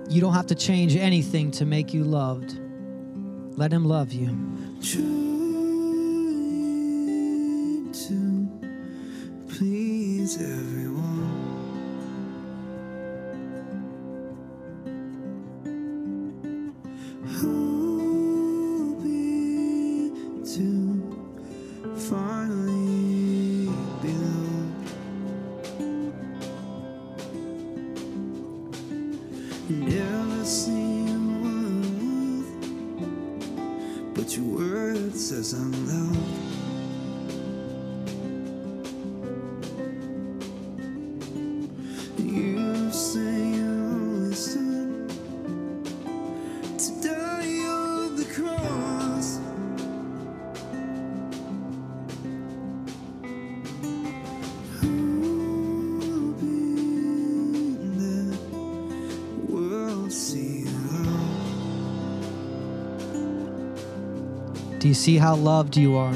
You don't have to change anything to make you loved. Let him love you. Trying to please everyone. Hoping to finally belong. Never seen one, but your word says I'm loved. You say you're only son to die on the cross. Do you see how loved you are?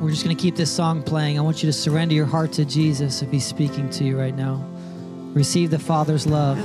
We're just going to keep this song playing. I want you to surrender your heart to Jesus if he's speaking to you right now. Receive the Father's love.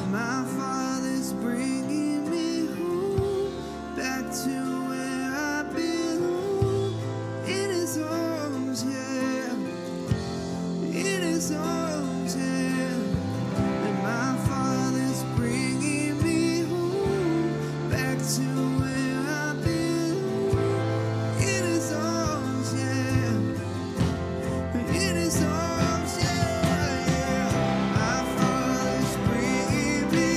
Be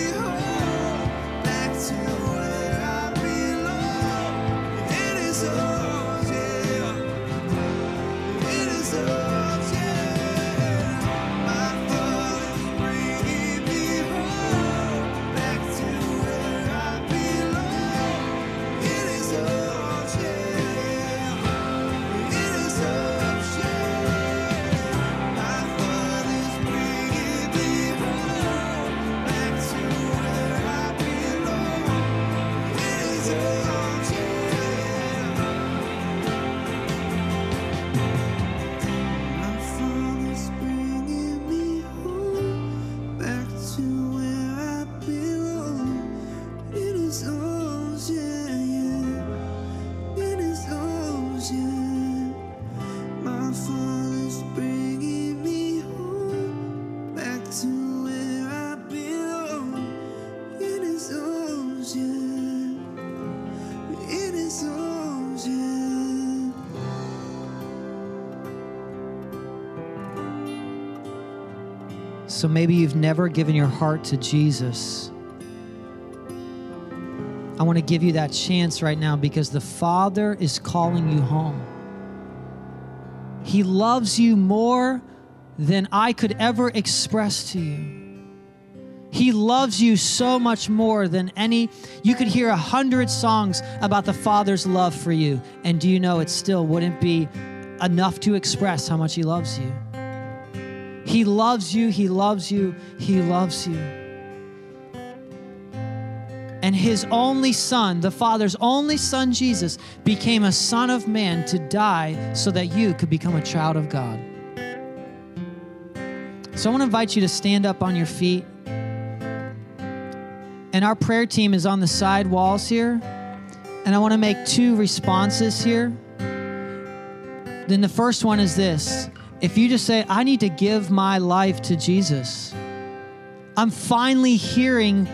So maybe you've never given your heart to Jesus. I want to give you that chance right now because the Father is calling you home. He loves you more than I could ever express to you. He loves you so much more than you could hear 100 songs about the Father's love for you. And do you know it still wouldn't be enough to express how much He loves you? He loves you, He loves you, He loves you. And His only Son, the Father's only Son, Jesus, became a Son of Man to die so that you could become a child of God. So I want to invite you to stand up on your feet. And our prayer team is on the side walls here. And I want to make 2 responses here. Then the first one is this. If you just say, I need to give my life to Jesus. I'm finally hearing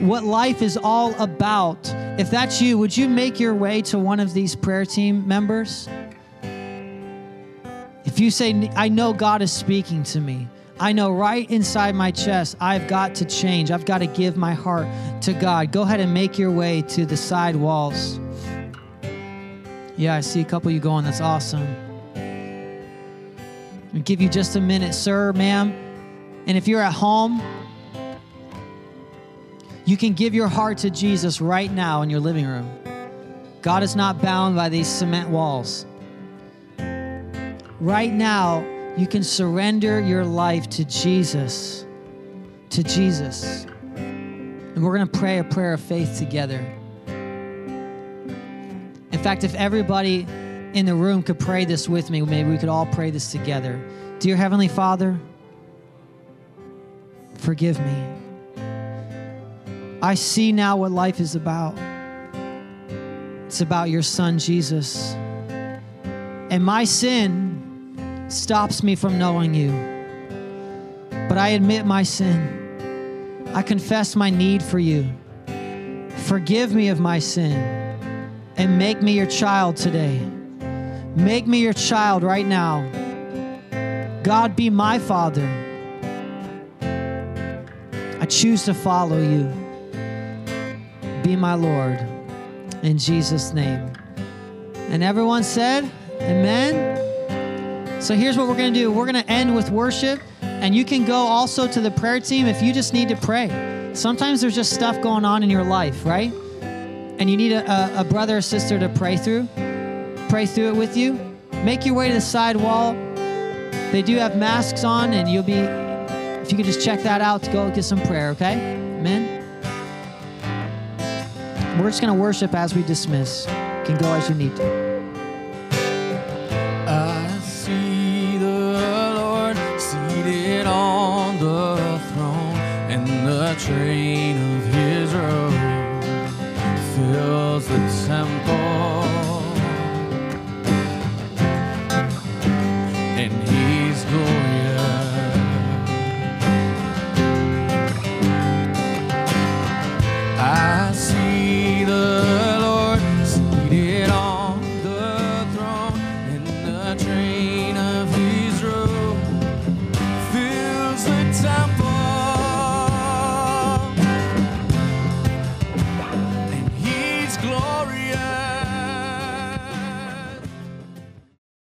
what life is all about. If that's you, would you make your way to one of these prayer team members? If you say, I know God is speaking to me. I know right inside my chest, I've got to change. I've got to give my heart to God. Go ahead and make your way to the side walls. Yeah, I see a couple of you going. That's awesome. I'll give you just a minute, sir, ma'am. And if you're at home, you can give your heart to Jesus right now in your living room. God is not bound by these cement walls. Right now, you can surrender your life to Jesus, to Jesus. And we're going to pray a prayer of faith together. In fact, if everybody in the room could pray this with me, maybe we could all pray this together. Dear Heavenly Father, forgive me. I see now what life is about. It's about your Son, Jesus. And my sin stops me from knowing you. But I admit my sin. I confess my need for you. Forgive me of my sin and make me your child today. Make me your child right now. God, be my Father. I choose to follow you. Be my Lord. In Jesus' name. And everyone said, amen. So here's what we're going to do. We're going to end with worship, and you can go also to the prayer team if you just need to pray. Sometimes there's just stuff going on in your life, right? And you need a brother or sister to pray through it with you. Make your way to the side wall. They do have masks on, and you'll be, if you could just check that out to go get some prayer, okay? Amen. We're just going to worship as we dismiss. You can go as you need to.